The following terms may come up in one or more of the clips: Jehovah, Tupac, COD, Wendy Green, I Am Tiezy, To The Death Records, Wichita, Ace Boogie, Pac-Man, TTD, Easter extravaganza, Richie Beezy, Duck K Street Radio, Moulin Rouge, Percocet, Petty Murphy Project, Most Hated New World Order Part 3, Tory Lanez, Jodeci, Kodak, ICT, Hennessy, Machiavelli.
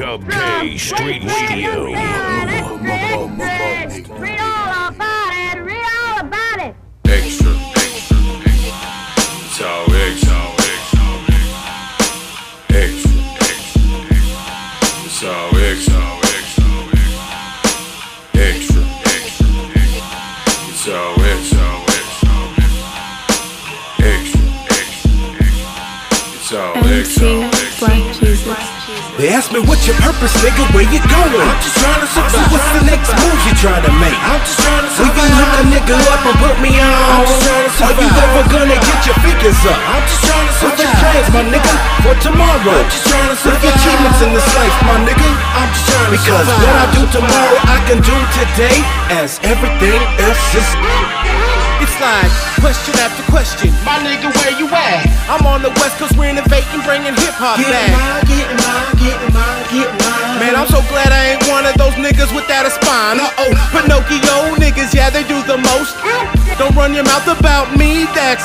Duck K Street Radio. Read all about it, read all about it. Extra, extra, extra. They ask me, what's your purpose, nigga? Where you going? I'm just trying to survive. So what's the next move you trying to make? I'm just trying to survive. Will you hook a nigga up and put me on? I'm just trying to survive. Are you ever gonna get your figures up? I'm just trying to survive. What's your plans, my nigga, for tomorrow? I'm just trying to survive. Look at achievements in this life, my nigga. I'm just trying to survive. Because what I do tomorrow, I can do today, as everything else is. It's like question after question. My nigga, where you at? I'm on the West Coast renovating, bringing hip hop back. Getting mine. Man, I'm so glad I ain't one of those niggas without a spine. Pinocchio niggas, yeah, they do the most. Don't run your mouth about me, that's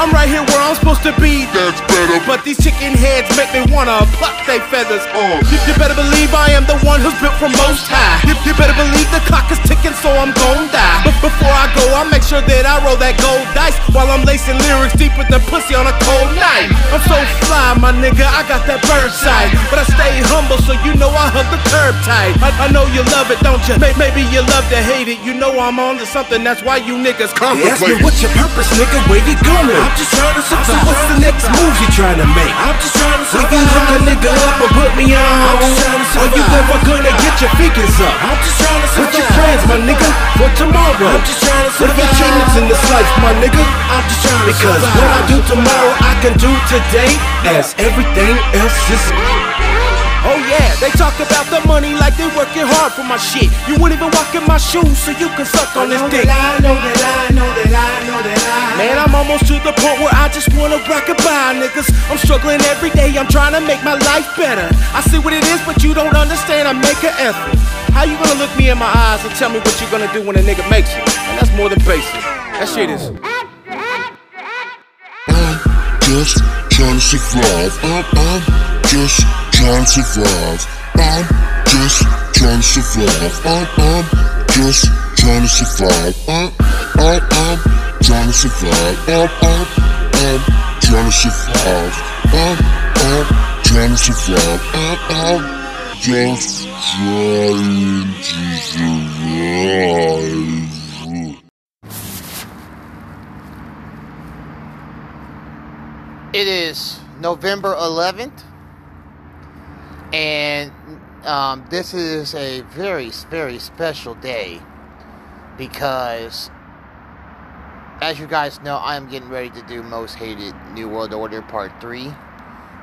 I'm right here where I'm supposed to be, that's better. But these chicken heads make me wanna pluck they feathers off. You better believe I am the one who's built from Most High. You better believe the clock is ticking, so I'm gon' die. But before I go, I'll make sure that I roll that gold dice while I'm lacing lyrics deeper than pussy on a cold night. I'm so fly, my nigga, I got that bird sight. But I stay humble, so you know I hug the curb tight. I know you love it, don't you? Maybe you love to hate it. You know I'm on to something, that's why you niggas complicated. They ask me, what's your purpose, nigga? Where you going? I'm just trying to survive. So what's the next move you trying to make? I'm just trying to survive. Will you hook a nigga up and put me on? I'm just trying to survive. Are you ever gonna get your figures up? I'm just trying to survive. What's your plans, my nigga, for tomorrow? I'm just trying to survive. Look at achievements in this life, my nigga. I'm just trying to survive. Because what I do tomorrow, I can do today, as everything else is. Oh yeah, they talk about the money like they working hard for my shit. You wouldn't even walk in my shoes, so you can suck on this dick. I know that lie. Man, I'm almost to the point where I just wanna rock and buy, niggas. I'm struggling every day, I'm trying to make my life better. I see what it is, but you don't understand, I make an effort. How you gonna look me in my eyes and tell me what you gonna do when a nigga makes it? And that's more than basic, that shit is. I'm just trying to survive. I'm just trying to survive. I'm just trying to survive. I'm just trying to survive. I'm trying to survive. I'm trying to survive. I'm trying to survive. I'm just trying to survive. It is November 11th. And this is a very, very special day, because as you guys know, I'm getting ready to do Most Hated New World Order Part 3,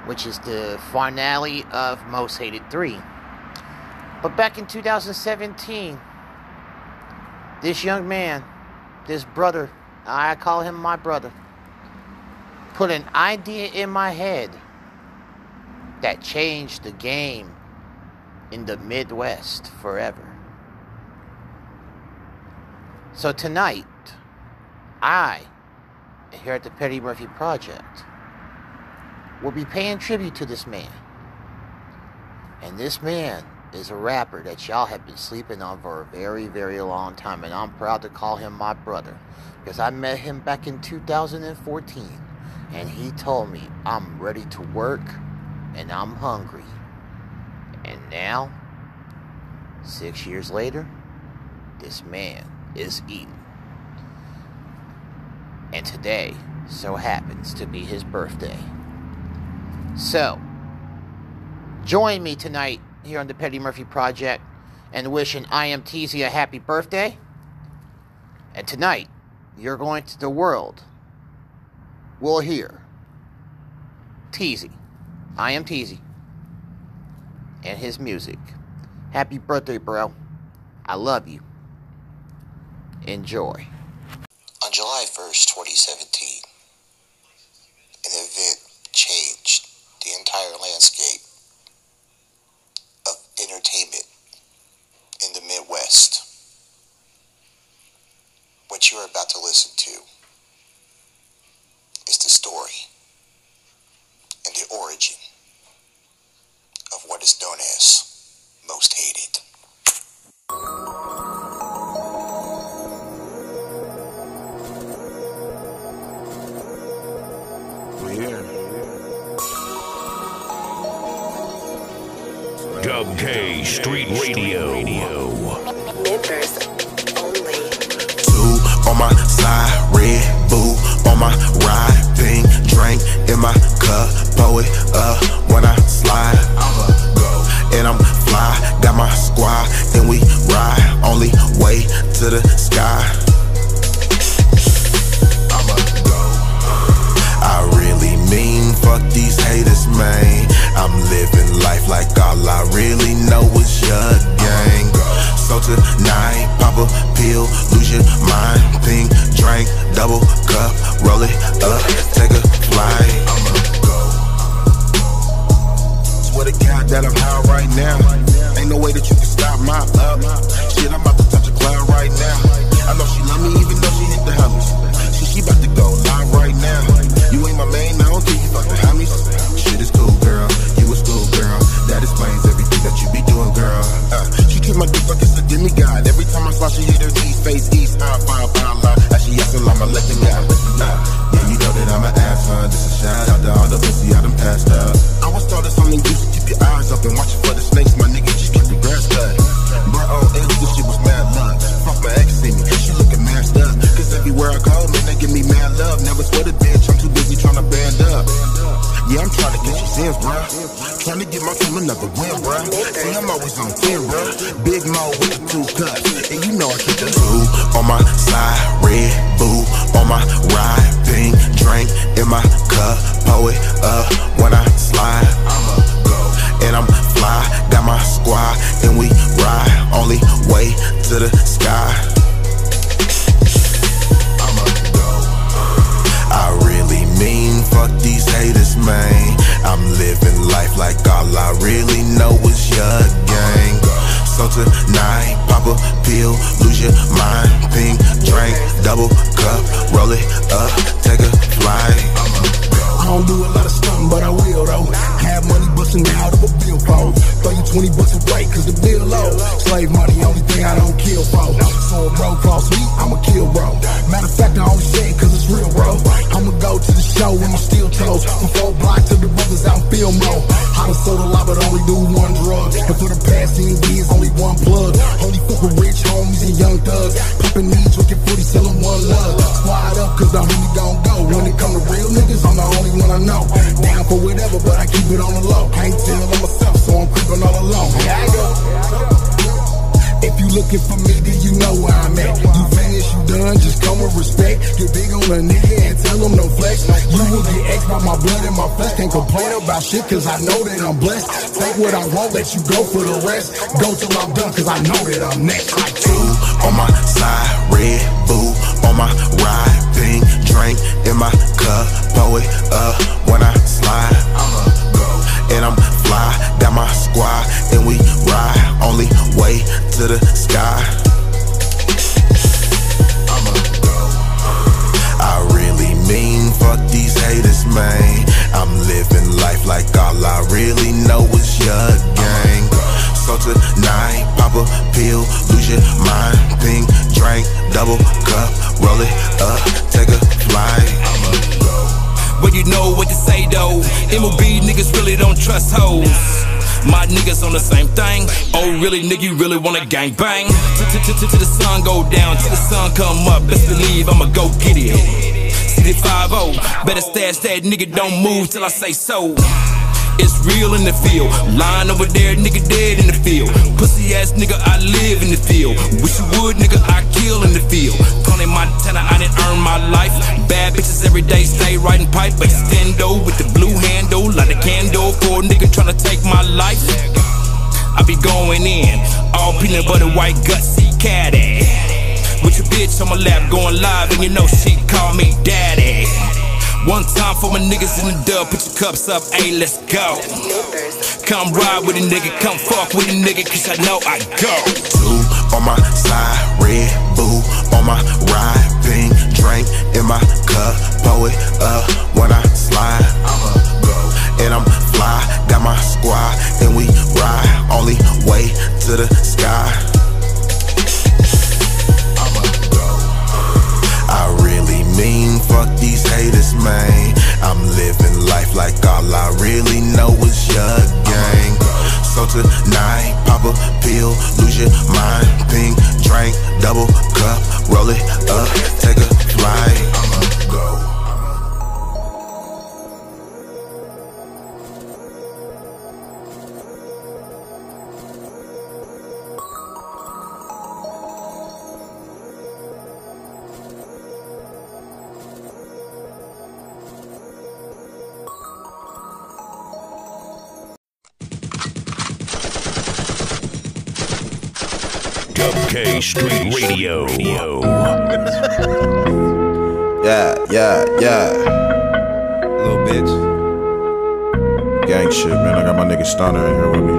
which is the finale of Most Hated 3. But back in 2017, this young man, this brother, I call him my brother, put an idea in my head that changed the game in the Midwest forever. So tonight, I, here at the Petty Murphy Project, will be paying tribute to this man. And this man is a rapper that y'all have been sleeping on for a very, very long time. And I'm proud to call him my brother, because I met him back in 2014. And he told me, I'm ready to work. And I'm hungry. And now, 6 years later, this man is eating. And today so happens to be his birthday. So, join me tonight here on the Petty Murphy Project and wishing I Am Tiezy a happy birthday. And tonight, you're going to the world. We'll hear Tiezy. I Am Tiezy and his music. Happy birthday, bro. I love you. Enjoy. On July 1st, 2017, an event changed the entire landscape of entertainment in the Midwest. What you are about to listen to is the story and the origin of what is known known as Most Hated. We're here. Duck K Street Radio. Members only. Two on my side, red boo on my ride. Thing drink in my cup, blow it up when I slide. I'ma go and I'm fly. Got my squad and we ride. Only way to the sky. I'ma go. I really mean fuck these haters, man. I'm living life like all I really know is your gang. So tonight, pop a pill, lose your mind. Think, drink, double cup, roll it up, take a flight. I'ma go. Swear to God that I'm high right now. Ain't no way that you can stop my up. Shit, I'm about to touch a cloud right now. I know she love me even though she hit the homies. She about to go live right now. You ain't my main, I don't think you fuck the homies. Shit is cool, girl. You was cool, girl. That explains everything that you be doing, girl. She keep my dick like it's a demigod. Every time I saw she hit her G's, face east, I find line. As she asks, I'ma let them out. Yeah, you know that I'm an asshole. Just a shout out to all the pussy I done passed up. I was taught this only used to keep your eyes open, watching for the snakes, my nigga. Just keep your grass cut. Brought on eggs, this shit was mad luck. Fuck my ex in me, she looking mashed up. Cause everywhere I go, man, they give me mad love. Never swear to bitch, I'm too busy trying to band up. Yeah, I'm trying to get you sins, bro. Trying to get my team another win, bro. And I'm always on thin, bro. Big Mo with the two cups, and you know I keep the two on my side, red boo on my ride. Thing, drink in my cup, pour it up when I slide. I'ma go, and I'm fly. Got my squad, and we ride. Only way to the sky. I'ma go. I really mean fuck these haters, man. I'm living life like all I really know is your gang. So tonight, pop a pill, lose your mind. Think, drink, double cup, roll it up, take a flight. I don't do a lot of stuntin', but I will though. Have money bustin' out of a billfold. Throw you 20 bucks a break, cause the bill low. Slave money, only thing I don't kill for. So a bro cross me, I'ma kill bro. Matter of fact, I only say it cause it's real bro. I'ma go to the show with my steel toes. From 4 block to the brothers out in film mode. Hot as soda live, but only do one drug. And for the past 10 years, only one plug. Only fuck with rich homies and young thugs. Poppin' knees, drinking footy, sellin' one love. Squad up, cause the homie don't go. When it come to real niggas, I'm the only one I know. Down for whatever, but I keep it on the low. Can't tell on myself, so I'm creepin' all alone. Here I go. If you looking for me, then you know where I'm at. You finished, you done, just come with respect. Get big on a nigga and tell him no flex. You will get X'd by my blood and my flesh. Can't complain about shit cause I know that I'm blessed. Take what I want, let you go for the rest. Go till I'm done cause I know that I'm next. Two on my side, red boo on my ride. Thing, drink in my cup, blow it up when I slide. I'ma go and I'm fly, got my squad and we ride. Only way to the sky. I'ma go. I really mean fuck these haters, man. I'm living life like all I really know is your gang. So tonight, pop a pill, lose your mind. Think, drink, double cup, roll it up, take a flight. I'ma go. But you know what to say though. MLB niggas really don't trust hoes. My niggas on the same thing. Oh really nigga, you really wanna gang bang? To the sun go down, till the sun come up. Best believe I'ma go get it. CD50, better stash that nigga. Don't move till I say so. It's real in the field. Lying over there, nigga dead in the field. Pussy ass nigga, I live in the field. Wish you would, nigga, I kill in the field. Calling Montana, I didn't earn my life. Bad bitches every day, stay riding pipe. Extendo with the blue handle, light a candle for a nigga tryna take my life. I be going in, all peanut butter, white gutsy caddy. With your bitch on my lap, going live, and you know she call me daddy. One time for my niggas in the dub, put your cups up, hey, let's go. Come ride with a nigga, come fuck with a nigga, cause I know I go. Two on my side, red boo on my ride. Thing, drink in my cup, pour it up when I slide. I'ma go, and I'm fly. Got my squad and we ride all the way to the sky. I'ma go. I really mean fuck these haters, man. I'm living life like all I really know is your gang. So tonight, pop a pill, lose your mind. Pink drink, double cup, roll it up, take a flight. I'ma go. K Street Radio. Yeah, yeah, yeah. Little bitch. Gang shit, man. I got my nigga Stunner in here with me.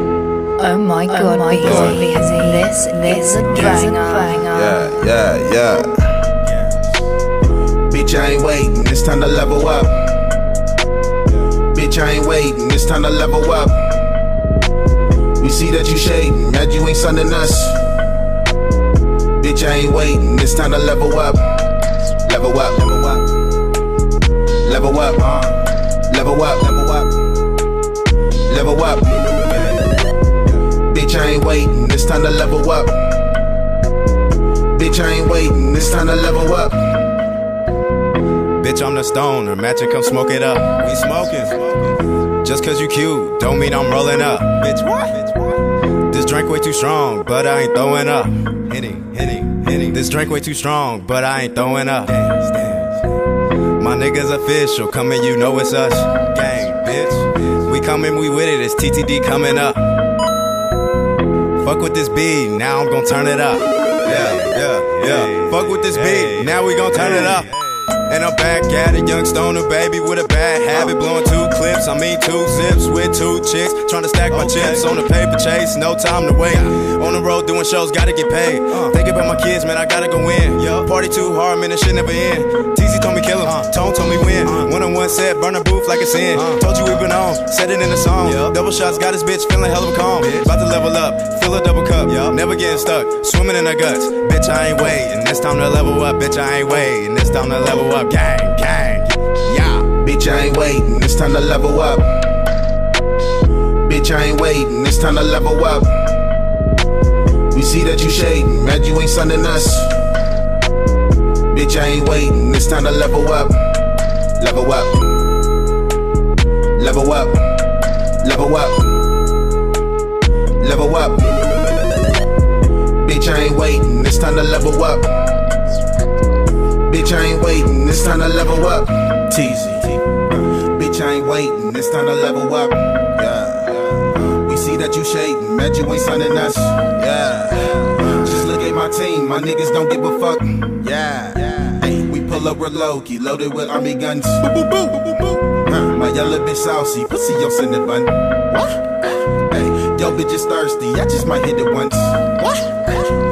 Oh my god, oh my god. This a dragon. Yeah, yeah, yeah. Bitch, I ain't waiting. It's time to level up. Bitch, I ain't waiting. It's time to level up. We see that you shading, that you ain't sunning us. Bitch, I ain't waiting, it's time to level up. Level up, level up. Level up, level up, level up. Level up. Bitch, I ain't waiting, it's time to level up. Bitch, I ain't waiting, it's time to level up. Bitch, I'm the stoner, magic, come smoke it up. We smoking. Just cause you cute, don't mean I'm rolling up. Bitch, what? This drink way too strong, but I ain't throwing up. Henny. This drink way too strong, but I ain't throwing up. My niggas official, come in, you know it's us. Gang, bitch. We coming, we with it, it's TTD coming up. Fuck with this beat, now I'm gon' turn it up. Yeah. Fuck with this beat, now we gon' turn it up. And I'm back at it, young stoner baby with a bad habit. Blowing two clips, I mean 2 zips with 2 chicks. Trying to stack my chips on the paper chase, no time to wait. On the road doing shows, gotta get paid. Thinking about my kids, man, I gotta go in. Party too hard, man, this shit never end. Tiezy told me kill him, Tone told me win. One-on-one set, burn a booth like it's in. Told you we been on, said it in the song. Double shots, got this bitch feeling hella calm. About to level up, fill a double cup. Never getting stuck, swimming in her guts. Bitch, I ain't waiting, this time to level up. Bitch, I ain't waiting, this time to level up. Gang, yeah. Bitch, I ain't waiting, it's time to level up. Bitch, I ain't waiting, it's time to level up. We see that you shading, mad you ain't sunning us. Bitch, I ain't waiting, it's time to level up. Level up. Level up. Level up. Level up. Bitch, I ain't waiting, it's time to level up. Bitch, I ain't waiting, it's time to level up. Tiezy. Bitch, I ain't waiting, it's time to level up. Yeah. We see that you shading, mad you ain't signing us. Yeah. Just look at my team, my niggas don't give a fuck. Yeah. Hey, we pull up with low-key, loaded with army guns. Boo boo boo boo boo boo. My yellow bitch saucy, pussy yo send it bun. What? Hey, yo bitch is thirsty, I just might hit it once. What?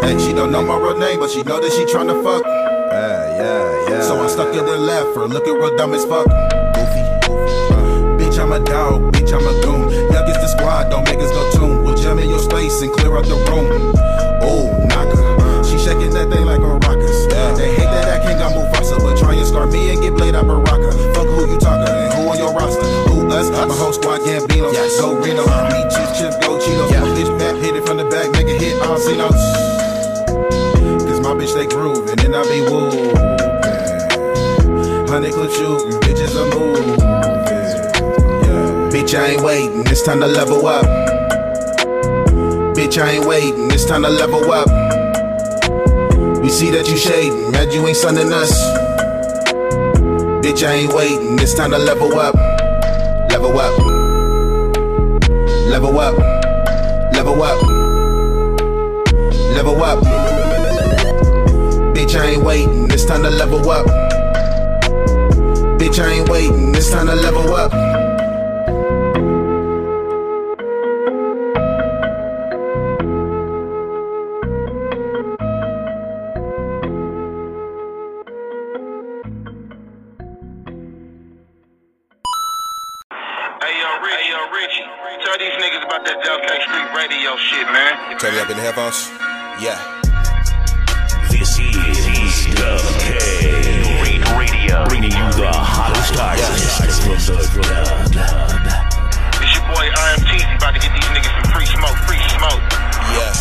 Hey, she don't know my real name, but she know that she tryna fuck. Yeah. So I stuck it in left for looking real dumb as fuck. Goofy. Bitch, I'm a dog, bitch, I'm a goon. Youngest the squad, don't make us go tune. We'll jam in your space and clear out the room. Oh, knocker. She shaking that thing like a rockers. They hate that I can't got Mufasa, but try and scar me and get played out Baraka. Fuck who you talking and who on your roster? Who us? My whole squad Gambino. Go Reno, me cheese, chip, go Cheetos. My bitch back, hit it from the back, make a hit on Cenos. My bitch they groovin' and I be woo. 100 clips shootin', bitches are movin'. Yeah. Bitch, I ain't waitin', it's time to level up. Bitch, I ain't waitin', it's time to level up. We see that you shadin', mad you ain't sunnin' us. Bitch, I ain't waitin', it's time to level up. Level up. Level up. Level up. Level up. Bitch, I ain't waiting, it's time to level up. Bitch, I ain't waiting, it's time to level up. Hey, real shit, man. Turn me up in the headphones. Yeah. This is Duck K Street Radio, bringing you the hottest artists from the club. It's your boy I Am Tiezy, about to get these niggas some free smoke, Yeah.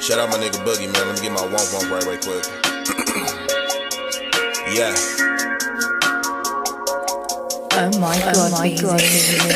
Shout out my nigga Boogie, man. Let me get my womp right quick. Yeah. Oh my god, this is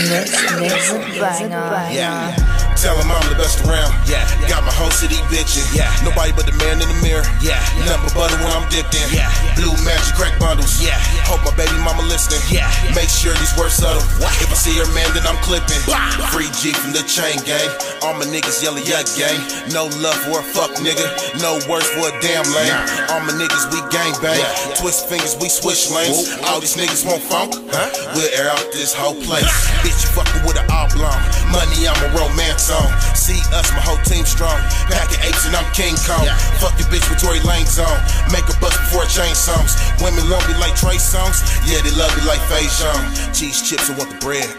a banger. Yeah. Tell him I'm the best around. Yeah. Got my whole city bitching. Yeah. Nobody but the man in the mirror. Yeah. Nothing but butter when I'm dipped in. Yeah. Blue magic crack bundles. Yeah. Hope my baby mama listening. Yeah. Make sure these words subtle. What? If I see her man, then I'm clipping. Blah. Free G from the chain gang. All my niggas yelling yuck gang. No love for a fuck nigga. No words for a damn lame. Nah. All my niggas we gang bang. Yeah. Twist fingers we switch lanes. Whoop. All these niggas want funk. Huh? We'll air out this whole place. Bitch, you fucking with an oblong. Money, I'm a romance. On. See us, my whole team strong. Packing apes and I'm King Kong. Yeah. Fuck your bitch with Tory Lanez on. Make a bust before I change songs. Women love me like Trey songs. Yeah, they love me like Faye Young. Cheese chips, I want the bread.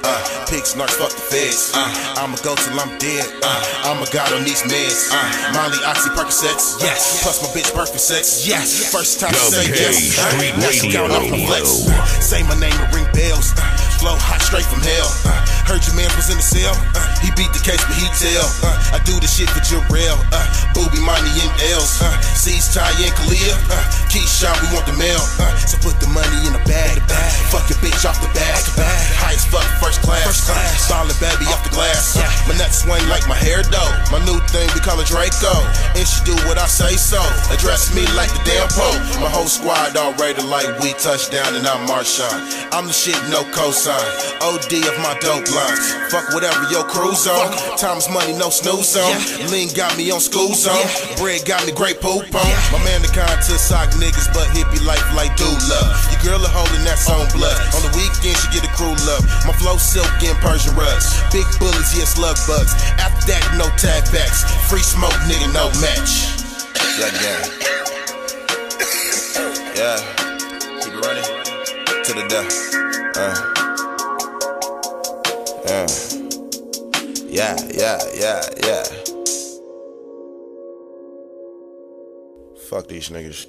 Pigs, narcs, fuck the feds. I'ma go till I'm dead. I'm a god on these meds. Molly, Oxy, Percocets. Yes. Plus my bitch, Percocets. Yes. First time to say yes. Say my name and ring bells. Flow hot straight from hell. Heard your man was in the cell. He beat the case, but he tell. I do this shit for Jarrell. Booby, Monty, and L's. C's, Ty, and Kalia. Keyshawn, we want the mail. So put the money in the bag. Fuck your bitch off the back. High as fuck, first class. Ballin' baby off the glass. My nuts swing like my hair, though. My new thing, we call it Draco. And she do what I say so. Address me like the damn Pope. My whole squad all rated like we touchdown and I'm Marshawn. I'm the shit, no cosign. OD of my dope lines. Fuck whatever your crew's on. Time's money, no snooze on. Lean got me on school zone. Bread got me great poop on. My man the kind to sock niggas, but hippie life like do love. Your girl a holding that's on blood. On the weekend she get a crew love. My flow silk and Persian rugs. Big bullets, yeah, slug bugs. After that, no tag backs. Free smoke, nigga, no match. Yeah, yeah. Yeah. Keep it running. To the death. Yeah. Fuck these niggas.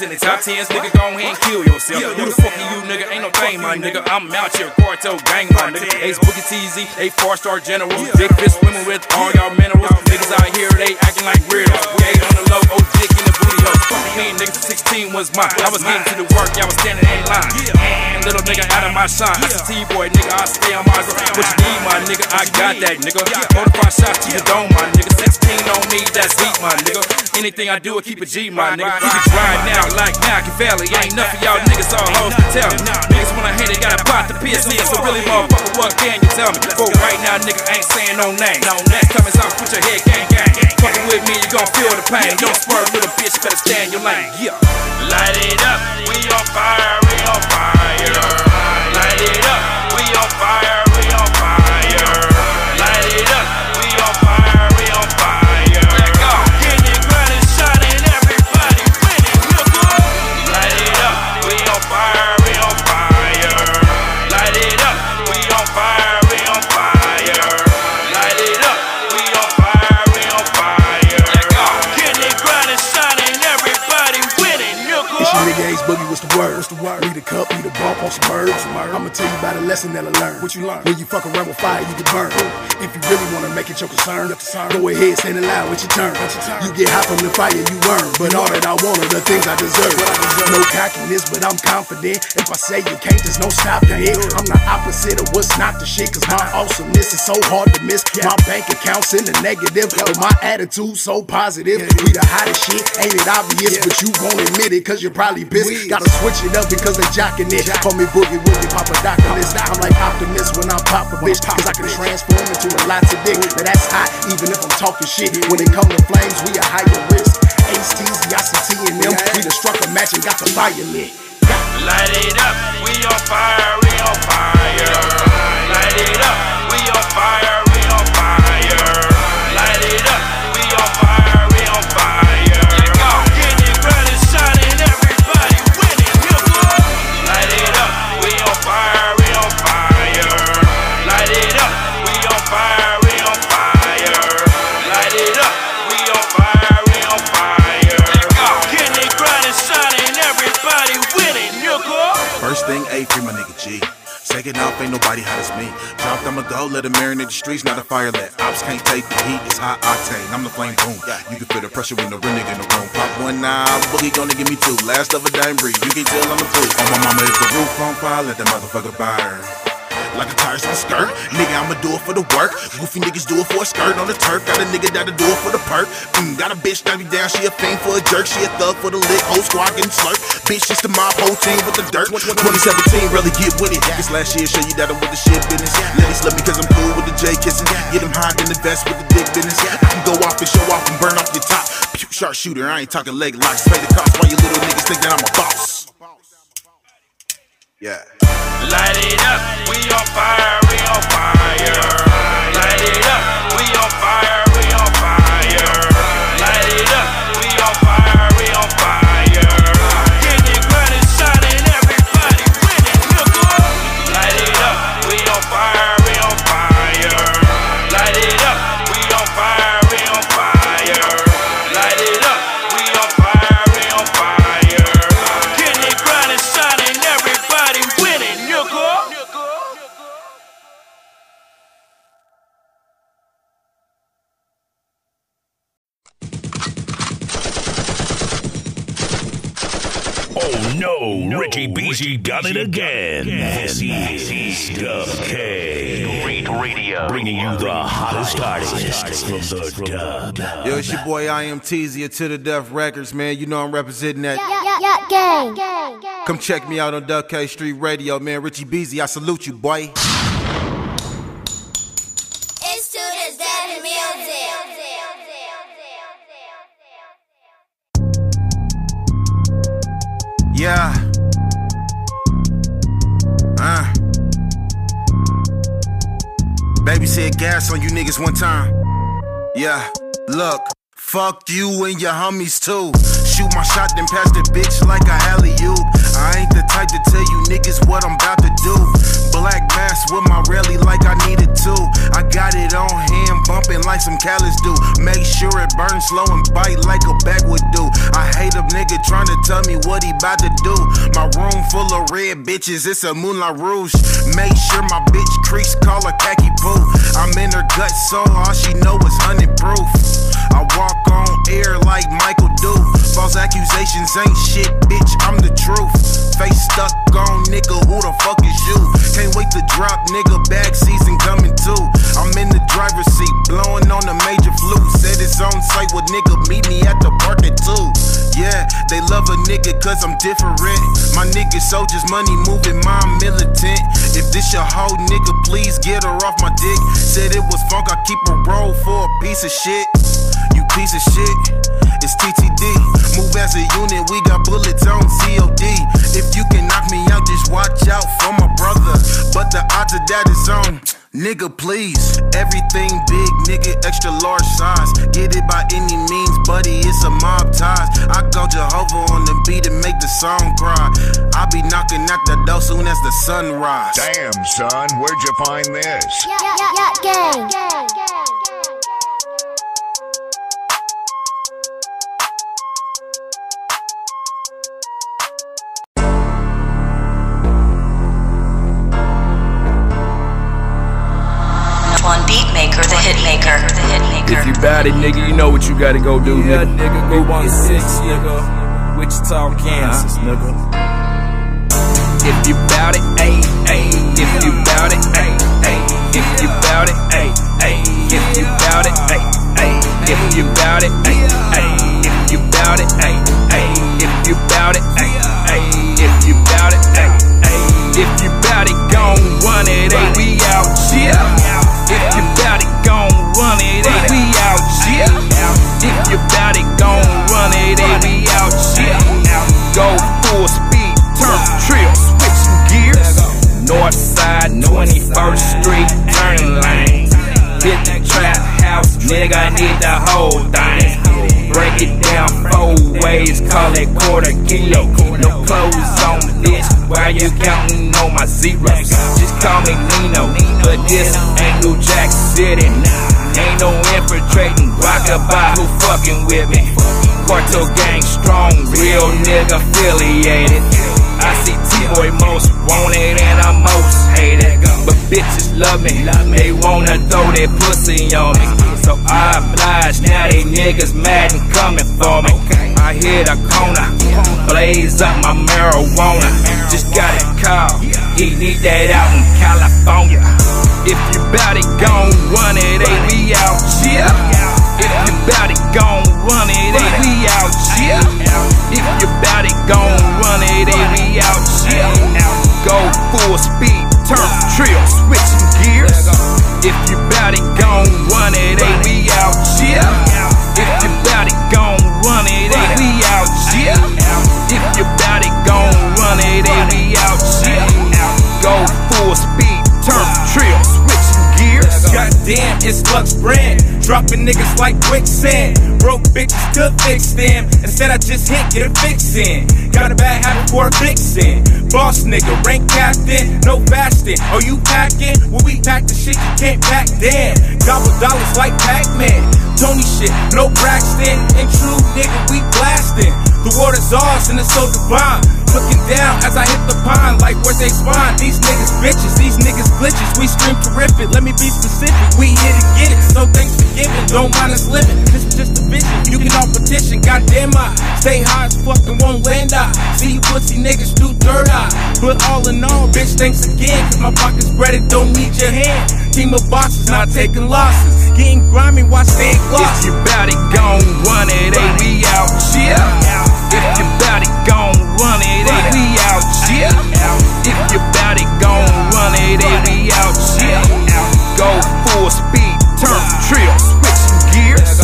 In the top 10s, nigga, go ahead and kill yourself. Who the fuck are you, nigga? Ain't no thing, my nigga. I'm out here, Quarto gang, my nigga. Ace Boogie TZ, they four-star generals. Big fist women with all y'all minerals. Niggas out here, they acting like weirdos. Gay on the low, old dick in the booty hole. Fucking niggas, 16 was mine. I was getting to the work, y'all was standing in line. And little nigga out of my shine. I'm a T-boy, nigga, I stay on my grind. What you need, my nigga? I got that, nigga. 45 shots to the dome, my nigga. 16 on me, that's heat, my nigga. Anything I do, I keep a G, my nigga. Keep it dry now, like Machiavelli. Ain't nothing y'all niggas all hoes to tell me. Niggas when I hate it, got a pot to piss in. So really, motherfucker, what can you tell me? But right now, nigga, ain't saying no name. Coming out, put your head gang gang. Fucking with me, you gon' feel the pain. Don't swerve, little bitch, better stand your lane. Yeah. Light it up, we on fire, we on fire. Light it up, we on fire, we on fire. Light it up, we on fire, we on fire. Boogie was the worst. the word. Need a cup, need a bump on some birds. I'ma tell you about a lesson that I learned. What you learn? When you fuck around with fire, you get burned. If you really wanna make it your concern, go ahead, stand it loud with your turn. You get hot from the fire you earn. But all that I want are the things I deserve. No cockiness, but I'm confident. If I say you can't, there's no stopping it. I'm the opposite of what's not the shit, cause my awesomeness is so hard to miss. My bank account's in the negative, but my attitude so positive. We the hottest shit, ain't it obvious? But you won't admit it, cause you're probably pissed. Gotta switch it up because they jockin' it. Call me Boogie Woogie, Papa Dockiness. I'm like Optimus when I pop a bitch, cause I can transform into a lot of dick. But that's hot, even if I'm talking shit. When it come to flames, we a higher risk. Ace Tiezy, ICT, and them. We done struck a match and got the fire lit. Light it up, we on fire, we on fire. Light it up, we on fire, we on fire. Light it up, we on fire, we on fire. Get it, brother, shining, everybody winning, you know. Light it up, we on fire, we on fire. Light it up, we on fire, we on fire. Light it up, we on fire, we on fire. Get it, brother, shining, everybody winning, you know. First thing, A, free my nigga G. Second off, ain't nobody hot as me. Dropped, I'ma go, let it marinate the streets. Not a fire, let ops can't take the heat. It's high octane, I'm the flame, boom. You can feel the pressure when the real nigga in the room. Pop one now, Boogie gonna give me two. Last of a dime breed, you can tell I'm the fool. Oh, my mama, if the roof on fire, let that motherfucker burn. Like a tiresome skirt, nigga, I'ma do it for the work. Goofy niggas do it for a skirt on the turf. Got a nigga that'll do it for the perk. Got a bitch that be down, she a fiend for a jerk. She a thug for the lit, whole squad getting slurped. Bitch, just the mob, whole team with the dirt. 2017, really get with it. This last year, show you that I'm with the shit business. Ladies love me cause I'm cool with the J kissing. Get them high, then invest with the dick business. I can go off and show off and burn off your top. Pew, sharp shooter, I ain't talking leg locks. Pay the cost while you little niggas think that I'm a boss. Yeah. Light it up, we on fire, we on fire. Light it up, we on fire, we on fire. Light it up, we on fire, we on fire. Richie got it again. This is Duck K Street Radio, bringing you the hottest artists from the dub. Yo, it's your boy I Am Tiezy of To The Death Records, man. You know I'm representing that. Yeah, gang. Come check me out on Duck K Street Radio, man. Richie Beezy, I salute you, boy. Yeah. Baby said gas on you niggas one time. Yeah, look, fuck you and your homies too. Shoot my shot then pass the bitch like a alley-oop. I ain't the type to tell you niggas what I'm about to do. Black mask with my rally like I needed to. I got it on hand bumping like some callous do. Make sure it burns slow and bite like a bag would do. I hate a nigga trying to tell me what he about to do. My room full of red bitches, it's a Moulin Rouge. Make sure my bitch crease, call her khaki boo. I'm in her gut so all she know is 100 proof. I walk on air like Michael do. False accusations ain't shit, bitch, I'm the truth. Face stuck on nigga, who the fuck is you? Can't wait to drop, nigga, bag season coming too. I'm in the driver's seat, blowing on the major flute. Said it's on site, well, nigga, meet me at the park at 2. Yeah, they love a nigga cause I'm different. My nigga soldiers, money moving, my militant. If this your hoe, nigga, please get her off my dick. Said it was funk, I keep a roll for a piece of shit. You piece of shit, it's TTD. Move as a unit, we got bullets on COD. If you can knock me out, just watch out for my brother. But the odds of that is on, nigga, please. Everything big, nigga, extra large size. Get it by any means, buddy, it's a mob ties. I call Jehovah on the beat and make the song cry. I be knocking at the door soon as the sun rise. Damn, son, where'd you find this? Yeah, gang. If you bad it, nigga, you know what you gotta go do, nigga. Yeah, nigga, go 1-6, nigga. Wichita, Kansas, nigga. If you bout it, ayy, ayy. If you bout it, ayy, ayy. If you bout it, ayy, ayy. If you bout it, ayy, ayy. If you bout it, ayy, ayy. If you bout it, ayy, ayy. If you bout it, ayy, ayy. If you bout it, ayy, ayy. If you bout it, gon' run it, ayy. We out, shit. If you bout it, gon' run it, ayy. We out, shit. If you bout it, gon' run it, ayy. We out, shit. Go full speed, turn trill, switching gears. Northside, 21st Street, turning lane. Hit the trap house, nigga, I need the whole thing. Break it down 4 ways, call it quarter-kilo. No clothes on, bitch, why you counting on my zeros? Just call me Nino, but this ain't New Jack City. Ain't no infiltrating, rock-a-bye, who fucking with me? Cartel gang strong, real nigga affiliated. I see T-Boy most wanted and I most hated. But bitches love me, they wanna throw their pussy on me. So I oblige, now they niggas mad and coming for me. I hit a corner, blaze up my marijuana. Just got a call, he need that out in California. If you bout it, gon' run it, ain't we out, shit. If you bout it, gon' run it, ain't we out, shit. If you bout it, gon' run it, ain't we out, shit. Go full speed, turn trill, switching gears. If you bout it, gon' run it, ain't we out, shit. If you bout it, gon' run it, ain't we out, shit. If you bout it, gon' run it, ain't we out, shit. Go full speed, turn trill, switching gears. Goddamn, it's Lux Brand, dropping niggas like quicksand. Broke bitches to fix them. Instead I just hit, get a fixin'. Got a bad habit for a fixin'. Boss nigga, rank captain, no fasting. Are you packing? Well, we pack the shit you can't pack then. Gobble dollars like Pac-Man. Tony shit, no Braxton. And true nigga, we blastin'. The water's ours and it's so divine. Looking down as I hit the pond, like where's they spine? These niggas bitches, these niggas glitches. We scream terrific, let me be specific. We here to get it, so thanks for giving. Don't mind us living, this is just a vision. You can all petition, goddamn I stay high as fuck and won't land I. See you pussy niggas do dirt eye. But all in all, bitch, thanks again. Cause my pocket's breaded, don't need your hand. Team of bosses, not taking losses. Getting grimy, watch they gloss. If you bout it, gon' run it, ain't we out, shit. If you bout it, gon' run it, ain't we out, shit. If you bout it, gon' run it, ain't we out, shit. Go full speed, turn trill, switching gears.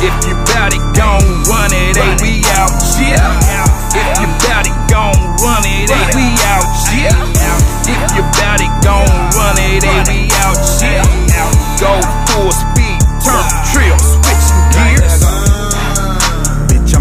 If you bout it, gon' run it, ain't we out, shit. If you bout it, gon' run it, ain't we out, shit. If you bout it, gon' run it, ain't we out, shit. Go full speed, turn trill, switching gears. Bitch,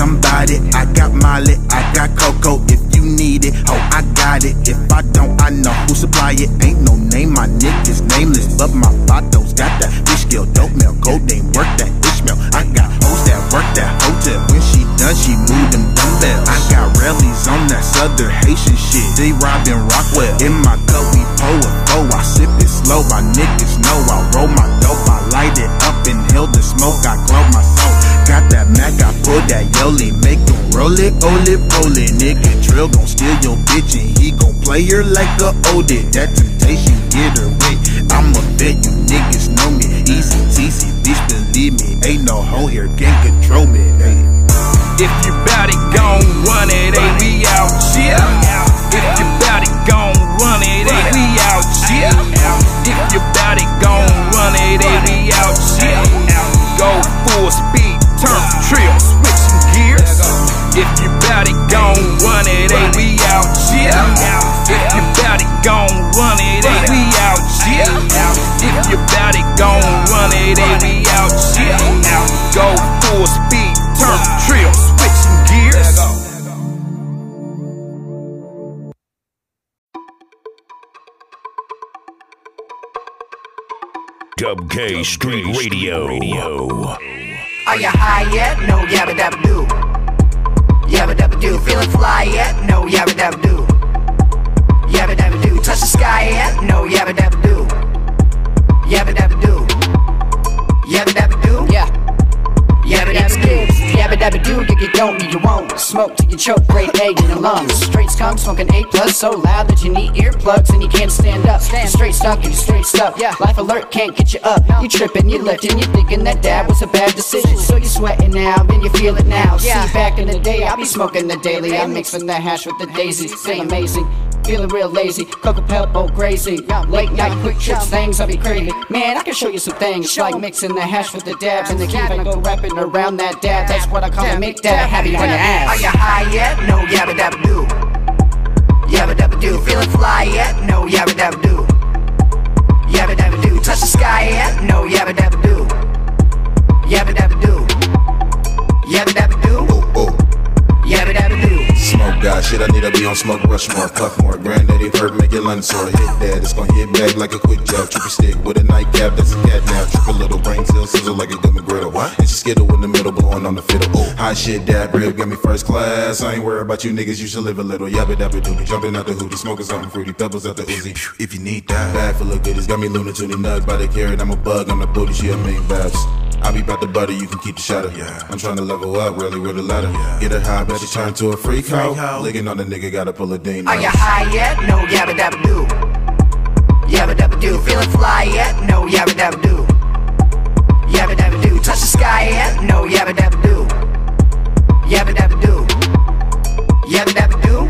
I'm bout it. I got Molly, I got cocoa. If you need it, oh, I got it. If I don't, I know who supply it. Ain't no name, my niggas nameless. But my vatos got that bitch skill. Dope milk, codeine, work that Ishmael. I got hoes that work that hotel. When she done, she move them dumbbells. I got rallies on that Southern Haitian shit. D-Rob and Rockwell. In my cup, we pour a bowl. I sip it slow, my niggas know. I roll my dope, I light it up, inhale the smoke, I glow my soul. Got that Mac, I pull that Yoli, make them roll it, ole, roll it. Nigga Trill gon' steal your bitch and he gon' play her like a Odin. That temptation get her wet, I'ma bet you niggas know me. Easy, Tiezy, bitch, believe me. Ain't no hoe here, can't control me, ay. If you bout it, gon' run it, ain't we out, shit. If you bout it, gon' run it, ain't we out, shit. If you bout it, gon' run it, ain't we out, shit. Go full speed, turn trill, switching gears. If you bout it, gon' run it, ain't we out, shit. If you bout it, gon' run it, ain't we out, shit. If you bout it, gon' run it, ain't we out, shit. Go full speed, turn trill, switching gears. Duck K Street Radio. Are you high yet? No, yabba dabba do. Yabba dabba do. Feeling fly yet? No, yabba dabba do. Yabba dabba do. Touch the sky yet? No, yabba dabba do. Yabba dabba do. smoke till you choke, grade A in the lungs. Straight skunk, smoking A+, so loud that you need earplugs and you can't stand up. You're straight stunk and you're straight stuff. Yeah. Life alert can't get you up. You tripping, you lifting, you thinking that dad was a bad decision. So you sweating now, then you feel it now. Yeah. See, back in the day, I be smoking the daily. I'm mixing the hash with the daisies. Say amazing. Feeling real lazy, cocoa pebble crazy. Late night quick trips, things I be craving. Man, I can show you some things, like mixing the hash with the dabs and the keef. I go wrapping around that dab. That's what I call a make dab. Happy on your ass. Are you high yet? No yabba dabba do. Yabba dabba do. Feeling fly yet? No yabba dabba do. Yabba dabba do. Touch the sky yet? No yabba dabba do. Yabba dabba do. Yabba dabba do. Yabba dabba do. Smoke God, shit, I need to be on smoke rush more. Fuck more, granddaddy hurt, make your lungs sore. Hit that, it's gon' hit back like a quick jab. Trippy stick with a nightcap, that's a cat now. Trip a little brain till sizzle like a gummy griddle. What? And she skittle in the middle, blowing on the fiddle. Ooh. Hot shit, dab, rib, got me first class. I ain't worried about you niggas, you should live a little. Yabba dabba doobie, jumping out the hoodie, smoking something fruity, pebbles out the Uzi. If you need that, bag full of goodies, got me Looney Tunes nugs by the carrot. I'm a bug, I'm the booty, she a main vibes. I be bout the butter, you can keep the shadow. Yeah. I'm trying to level up, really with a ladder. Yeah. Get a high, bet you turn to a freak hoe. Licking on the nigga, gotta pull a ding. Are you high yet? No yabba dabba do. Yabba dabba do. Feeling fly yet? No yabba dabba do. Yabba dabba do. Touch the sky yet? No yabba dabba do. Yabba dabba do. Yabba dabba do.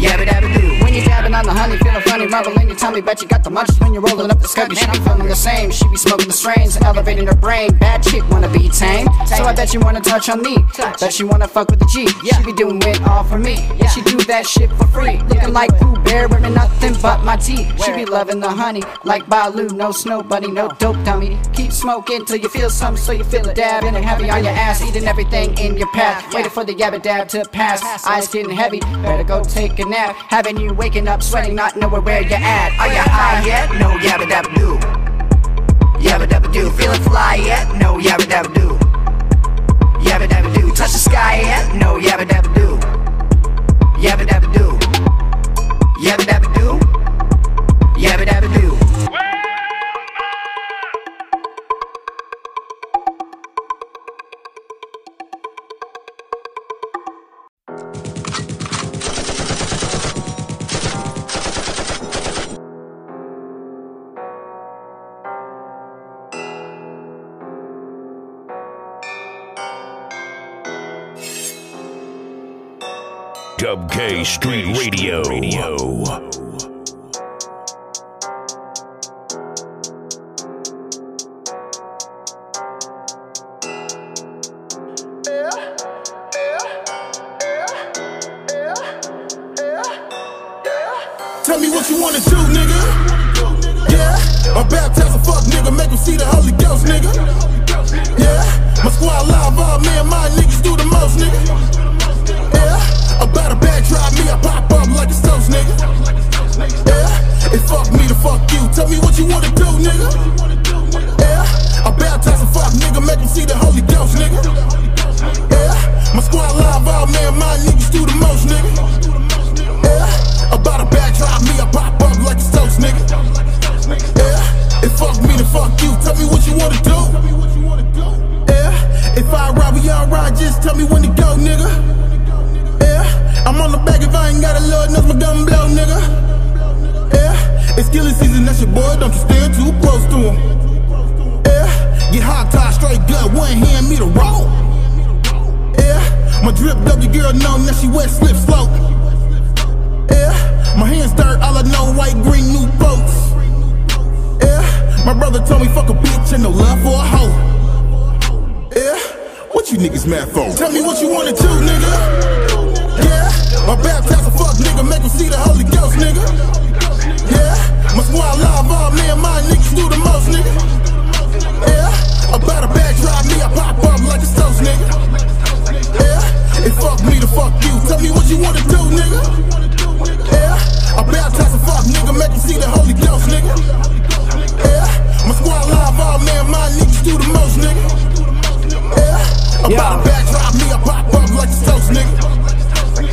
Yabba dabba do. When you dabbing on the honey, feeling funny, rumbling. Tell me, bet you got the munchies when you're rolling up the scubby. Shit, I'm feeling the same. She be smoking the strains, elevating her brain. Bad chick wanna be tame, so I bet you wanna touch on me. Bet she wanna fuck with the G. She be doing it all for me. She do that shit for free, looking like Pooh Bear, wearing nothing but my tea. She be loving the honey, like Baloo. No snow bunny, no dope dummy. Keep smoking till you feel something, so you feel it. Dabbing and heavy on your ass, eating everything in your path. Waiting for the yabba dab to pass. Eyes getting heavy, better go take a nap. Having you waking up sweating, not knowing where you're at. Are you high yet? No yabba dabba do. Yabba dabba do. Feeling fly yet? No yabba dabba do. Yabba dabba do. Touch the sky yet? No yabba dabba do. Yabba dabba do. Yabba dabba do. Yabba dabba do. Duck K Street Radio. Tell me what you wanna do, nigga. Yeah, I'm baptized a fuck nigga, make him see the Holy Ghost, nigga. Yeah, my squad live, all man, my niggas do the most, nigga. About a bad drive me, I pop up like a toast, nigga. Yeah, and fuck me to fuck you. Tell me what you wanna do, nigga. Yeah, I baptize a fuck nigga, make him see the Holy Ghost, nigga. Yeah, my squad live out, man, my niggas do the most, nigga. Yeah, about a bad drive me, I pop up like a toast, nigga. Yeah, and fuck me to fuck you. Tell me what you wanna do. Yeah, if I ride, we all ride. Just tell me when to go, nigga. I'm on the back if I ain't got a load, nothing but gun blow, nigga. Yeah, it's killing season, that's your boy, don't you stand too close to him. Yeah, get hot tie, straight gut, one hand me the roll. Yeah, my drip W girl known that she wet, slip, slow. Yeah, my hands dirt, all I know, white, green, new boats. Yeah, my brother told me fuck a bitch and no love for a hoe. Yeah, what you niggas mad for? Tell me what you wanna do, nigga. Yeah, I baptize a fuck nigga, make him see the Holy Ghost, nigga. Yeah, my squad live, all man, my niggas do the most, nigga. Yeah, about a bad drive me, I pop up like a toast, nigga. Yeah, and fuck me to fuck you, tell me what you wanna do, nigga. Yeah, I baptize a fuck nigga, make him see the Holy Ghost, nigga. Yeah, my squad live, all man, my niggas do the most, nigga. Yeah, about a bad drive me, I pop up like a toast, nigga.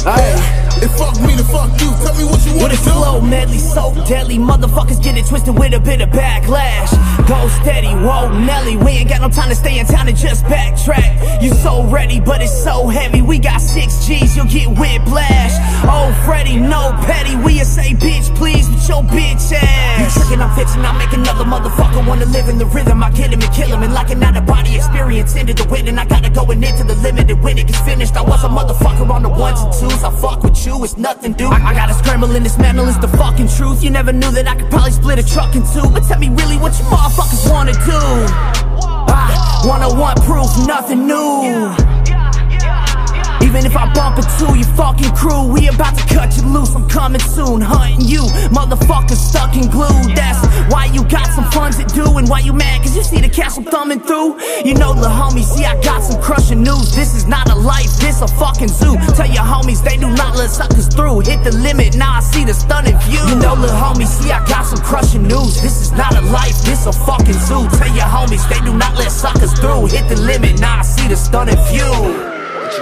Aye. If fuck me to fuck you. Tell me what you want to do. With a slow medley so deadly, motherfuckers get it twisted with a bit of backlash. Go steady, whoa Nelly, we ain't got no time to stay in town and just backtrack. You so ready, but it's so heavy. We got 6 G's, you'll get whiplash. Oh Freddy, no Petty, we'll say bitch please with your bitch ass. You tricking, I'm fixing, I make another motherfucker wanna live in the rhythm. I get him and kill him, and like an out-of-body experience into the winning. I gotta go and into the limit, and when it gets finished, I was a motherfucker on the ones and twos. I fuck with you, it's nothing dude. I gotta scramble and dismantle, it's the fucking truth. You never knew that I could probably split a truck in two. But tell me really what you motherfuckers wanna do. I 101 proof, nothing new. Even if I bump into your fucking crew, we about to cut you loose, I'm coming soon. Hunting you, motherfuckers stuck in glue. That's why you got some funds to do, and why you mad, cause you see the cash I'm thumbing through. You know the homie, see I got some crushing news. This is not a life, this a fucking zoo. Tell your homies, they do not let suckers through. Hit the limit, now I see the stunning view. You know the homie, see I got some crushing news. This is not a life, this a fucking zoo. Tell your homies, they do not let suckers through. Hit the limit, now I see the stunning view. What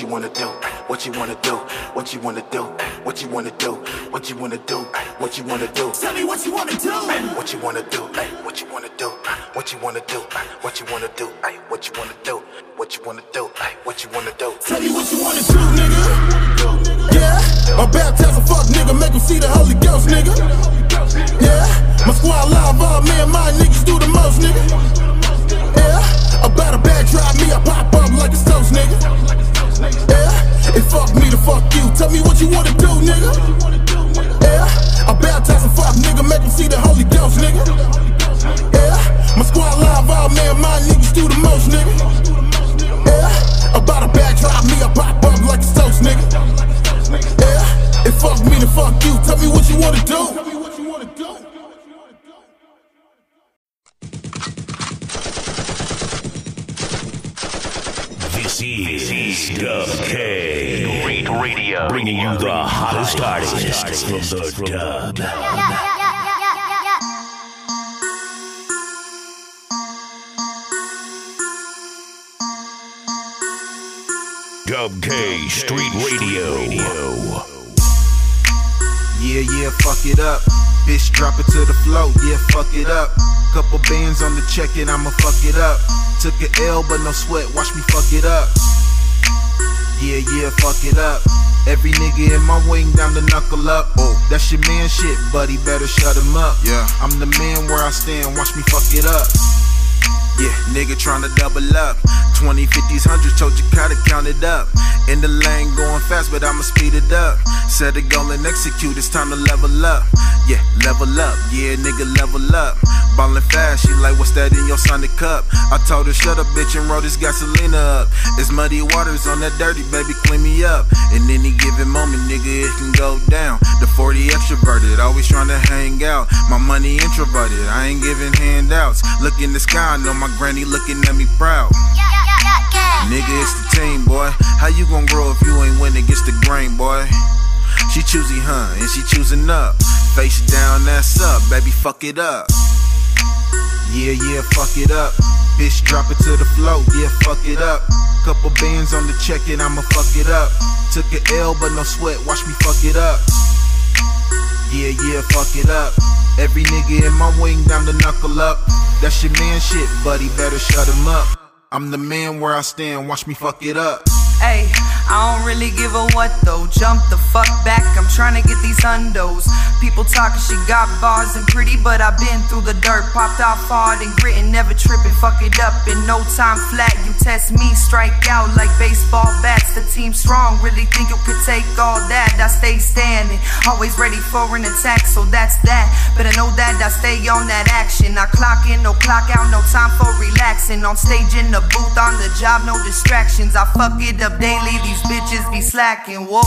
you wanna do, what you wanna do, what you wanna do, what you wanna do, what you wanna do, what you wanna do. Tell me what you wanna do, what you wanna do, what you wanna do, what you wanna do, what you wanna do, what you wanna do, what you wanna do, what you wanna do. Tell me what you wanna do, nigga. Yeah, I'm baptized a fuck nigga, make him see the Holy Ghost, nigga. Yeah, my squad live, all me and my niggas do the most, nigga. Yeah, about a bad drive, me I pop up like a toast, nigga. Yeah, and fuck me to fuck you. Tell me what you wanna do, nigga. Yeah, I baptize a fuck nigga, make him see the Holy Ghost, nigga. Yeah, my squad live, all man, my niggas do the most, nigga. Yeah, about a bad drive, me I pop up like a toast, nigga. Yeah, and fuck me to fuck you. Tell me what you wanna do. This is Duck K Street Radio, bringing you the hottest artists from the dub. Duck K Street Radio. Yeah, yeah, fuck it up. Bitch, drop it to the flow. Yeah, fuck it up. Couple bands on the check and I'ma fuck it up. Took an L, but no sweat, watch me fuck it up. Yeah, yeah, fuck it up. Every nigga in my wing down to knuckle up. Oh, that's your man shit, buddy, better shut him up. Yeah, I'm the man where I stand, watch me fuck it up. Yeah, nigga tryna double up. 20, 50s, 100, told you gotta count it up. In the lane going fast, but I'ma speed it up. Set a goal and execute, it's time to level up. Yeah, level up, yeah, nigga, level up. Ballin' fast, she like, what's that in your Sonic cup? I told her, shut up, bitch, and roll this gasolina up. It's muddy waters on that dirty, baby, clean me up. In any given moment, nigga, it can go down. The 40 extroverted, always tryna hang out. My money introverted, I ain't giving handouts. Look in the sky, I know my granny looking at me proud. Nigga, it's the team, boy. How you gon' grow if you ain't winning against the grain, boy? She choosy, huh, and she choosing up. Face down, ass up, baby, fuck it up. Yeah, yeah, fuck it up. Bitch, drop it to the flow, yeah, fuck it up. Couple bands on the check and I'ma fuck it up. Took an L, but no sweat, watch me fuck it up. Yeah, yeah, fuck it up. Every nigga in my wing down to knuckle up. That's your man shit, buddy, better shut him up. I'm the man where I stand, watch me fuck it up. Ayy, I don't really give a what though. Jump the fuck back, I'm tryna get these undos. People talking, she got bars and pretty, but I been through the dirt. Popped off hard and grittin', never trippin', fuck it up in no time flat. You test me, strike out like baseball bats. The team strong, really think you could take all that. I stay standing, always ready for an attack, so that's that. But I know that I stay on that action. I clock in, no clock out, no time for relaxing. On stage, in the booth, on the job, no distractions. I fuck it up daily, these bitches be slacking, whoa.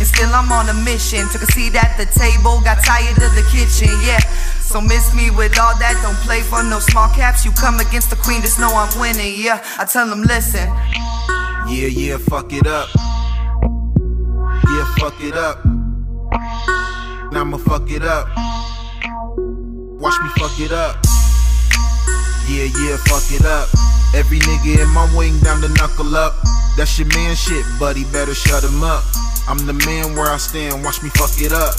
And still I'm on a mission, took a seat at the table, got tired of the kitchen, yeah. So miss me with all that, don't play for no small caps. You come against the queen, just know I'm winning, yeah. I tell them, listen. Yeah, yeah, fuck it up. Yeah, fuck it up. Now I'ma fuck it up. Watch me fuck it up. Yeah, yeah, fuck it up. Every nigga in my wing down to knuckle up. That's your man shit, buddy, better shut him up. I'm the man where I stand, watch me fuck it up.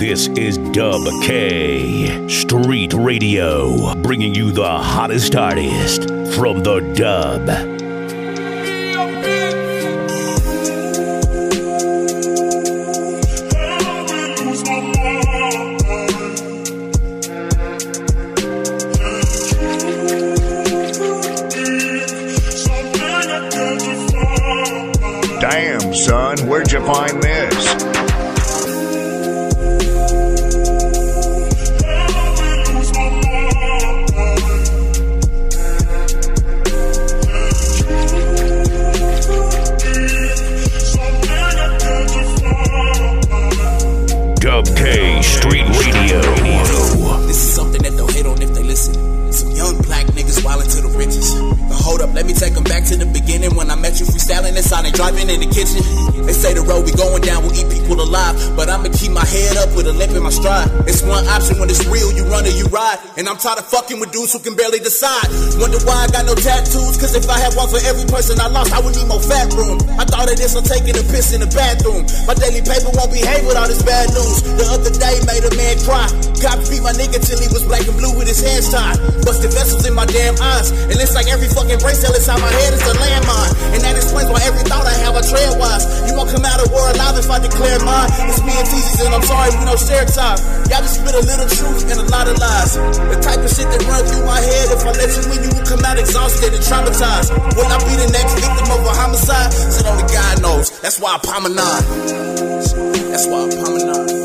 This is Duck K Street Radio, bringing you the hottest artist from the dub. Damn, son, where'd you find this? Duck K Street Radio. This is something that they'll hit on if they listen. Some young black niggas wildin' to the riches. Hold up, let me take them back to the beginning. When I met you freestyling and Sonic driving in the kitchen. They say the road we going down will eat people alive, but I'ma keep my head up with a limp in my stride. It's one option when it's real, you run or you ride. And I'm tired of fucking with dudes who can barely decide. Wonder why I got no tattoos, cause if I had one for every person I lost, I would need more fat room. I thought of this, I'm taking a piss in the bathroom. My daily paper won't behave with all this bad news. The other day made a man cry. Cops beat my nigga till he was black and blue with his hands tied. Busted vessels in my damn eyes, and it's like every fucking embrace hell inside my head is a landmine. And that explains why every thought I have I tread wise. You won't come out of war alive if I declare mine. It's me and Tiezy, and I'm sorry we don't share time. Y'all just spit a little truth and a lot of lies. The type of shit that runs through my head. If I let you win, you will come out exhausted and traumatized. Will I be the next victim of a homicide? Said only God knows. That's why I promenade. That's why I promenade. That's why I promenade.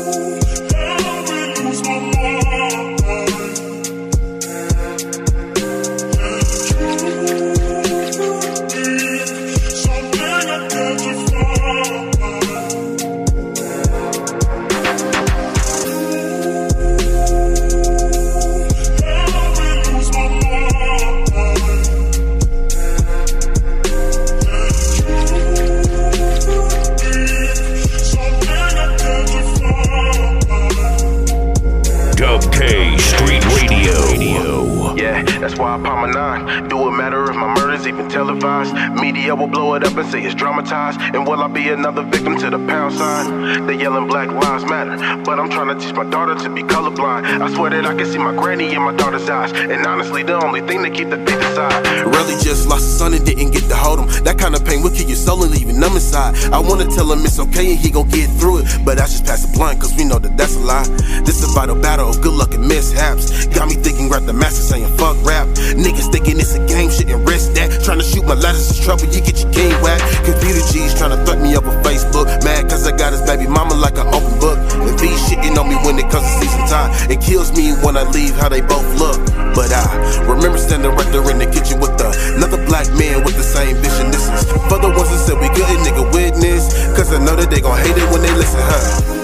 Do it matter if my murder's even televised? Media will blow it up and say it's dramatized. And will I be another victim to the pound sign? They yelling Black Lives Matter, but I'm trying to teach my daughter to be colorblind. I swear that I can see my granny in my daughter's eyes. And honestly, the only thing that keep the thick aside. Really just lost his son and didn't get to hold him. That kind of pain will kill your soul and leave you numb inside. I wanna tell him it's okay and he gon' get through it, but I just pass the blunt, cause we know that that's a lie. This is a vital battle of good luck and mishaps. Got me thinking right the master saying fuck rap. Niggas thinking it's a game, shit and risk that. Trying to shoot my lattice is trouble, you get your game whacked. Computer G's trying to threat me up on Facebook. Mad cause I got his baby mama like an open book. And V's shitting on me when it comes to season time. It kills me when I leave how they both look. But I remember standing right there in the kitchen with another black man with the same vision. This is for the ones that said we good and nigga witness, cause I know that they gon' hate it when they listen, huh?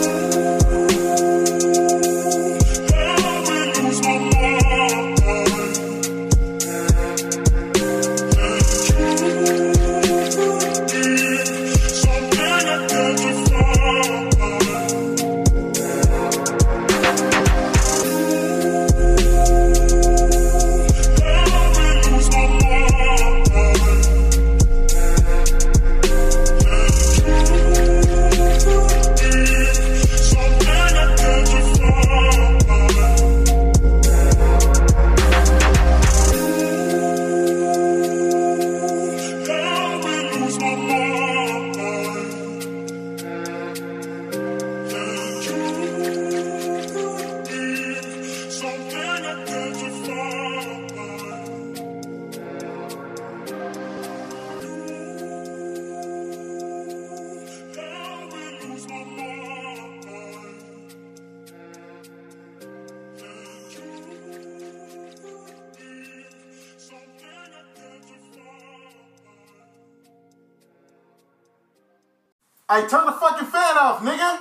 Hey, turn the fucking fan off, nigga!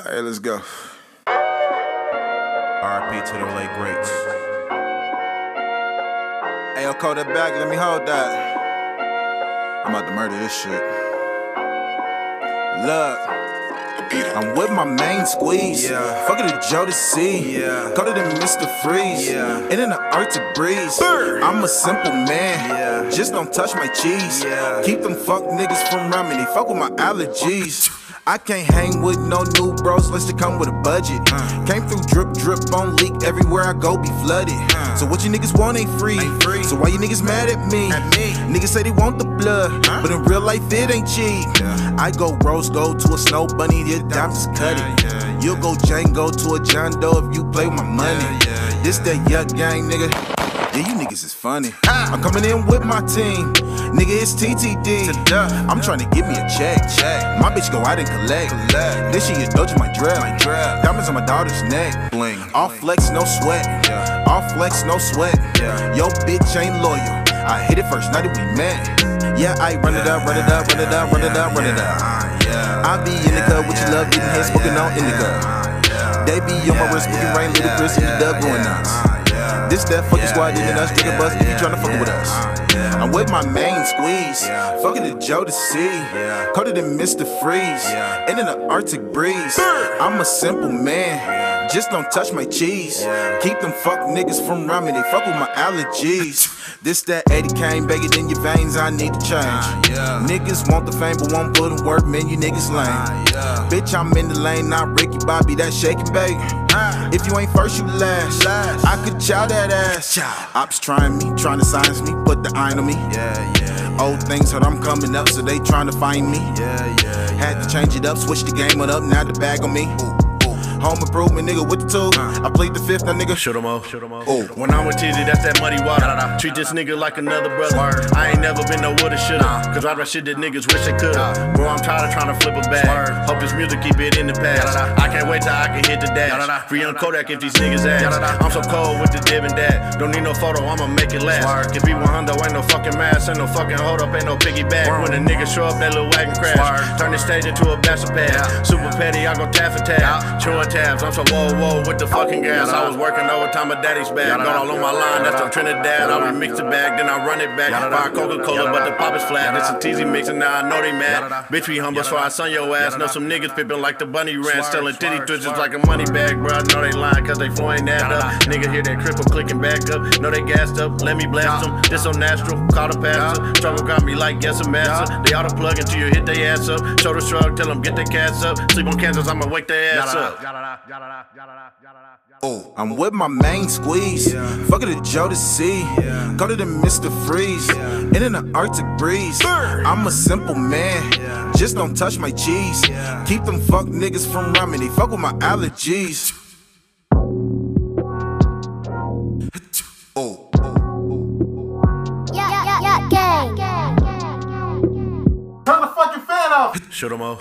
Alright, let's go. R.I.P. to the late greats. Ayo, code it back, let me hold that. I'm about to murder this shit. Look. I'm with my main squeeze. Yeah. Fuck it, a Jodeci. Yeah. Colder than Mr. Freeze. Yeah. It in the art to breeze. Burn. I'm a simple man. Yeah. Just don't touch my cheese. Yeah. Keep them fuck niggas from remedy. Fuck with my allergies. I can't hang with no new bros unless they come with a budget. Came through drip, drip on leak. Everywhere I go be flooded. So what you niggas want ain't free. So why you niggas mad at me? Niggas say they want the blood, but in real life it ain't cheap. Yeah. I go rose gold to a snow bunny, your dime just cut it. Yeah. You'll go Django to a John Doe if you play with my money. Yeah. This that yuck gang, nigga. Yeah, you niggas is funny. I'm coming in with my team. Nigga, it's TTD. I'm trying to give me a check. My bitch go out and collect. Then she indulging my drip. Diamonds on my daughter's neck. Bling. All flex, no sweat. Yeah. All flex, no sweat. Yeah. Yo, bitch ain't loyal. I hit it first, now that we met. Yeah, I run it up. I be in the club with your love, getting head spoken on indigo. They be on my wrist, booking rain, little Chris in the dub going nuts. This that fucking squad in us, drinking bus, if you tryna fuckin' with us. I'm with my main squeeze, fucking the Jodeci, colder than Mr. Freeze, and in the Arctic breeze. I'm a simple man, just don't touch my cheese. Keep them fuck niggas from rhyming, they fuck with my allergies. This that 80K, bag it in your veins, I need to change. Niggas want the fame, but won't put in work, man, you niggas lame. Bitch, I'm in the lane, not Ricky Bobby, that shaking bacon. If you ain't first, you last. I could chow that ass. Ops trying me, trying to silence me, put the iron on me. Old things heard I'm coming up, so they trying to find me. Had to change it up, switch the game on up, now the bag on me. Home improvement, nigga, with the two. I plead the fifth, now nigga. Shoot 'em off. When I'm with Tizzy, that's that muddy water. Treat this nigga like another brother. I ain't never been no woulda, shoulda. Cause I write shit that niggas wish they coulda. Bro, I'm tired of trying to flip a bag. Hope this music keep it in the past. I can't wait till I can hit the dash. Free on Kodak if these niggas ask. I'm so cold with the dib and dad. Don't need no photo, I'ma make it last. Can be 100, ain't no fucking mask. Ain't no fucking hold up, ain't no piggyback. When a nigga show up, that little wagon crash. Turn the stage into a bachelor pad. Super petty, I go tap for tap. Tabs. I'm so whoa with the fucking gas. I was working overtime at daddy's back. Got all on my line, that's from Trinidad. I remix the bag, then I run it back. Buy Coca-Cola, but the pop is flat. It's a Tiezy mix, and now I know they mad. Bitch, we humble, so I son your ass. Know some niggas pippin' like the bunny ranch. Selling titty twitches like a money bag, bro. I know they lying, cause they flowing that up. Nigga hear that cripple clicking back up. Know they gassed up, let me blast them. This so natural, call the pastor. Trouble got me like guess a master. They oughta plug until you hit their ass up. Shoulder shrug, tell them get their cats up. Sleep on Kansas, I'ma wake their ass up. Oh, I'm with my main squeeze. Fuck it, a Jodeci. Colder than Mr. Freeze. And in the Arctic breeze. I'm a simple man. Just don't touch my cheese. Keep them fuck niggas from rhyming. They fuck with my allergies. Oh. Yeah, gang. Turn the fucking fan off. Shoot 'em off.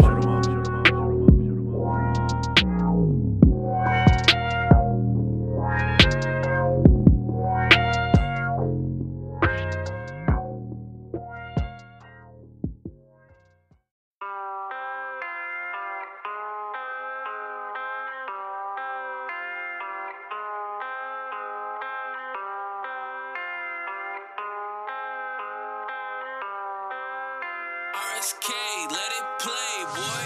K, let it play, boy.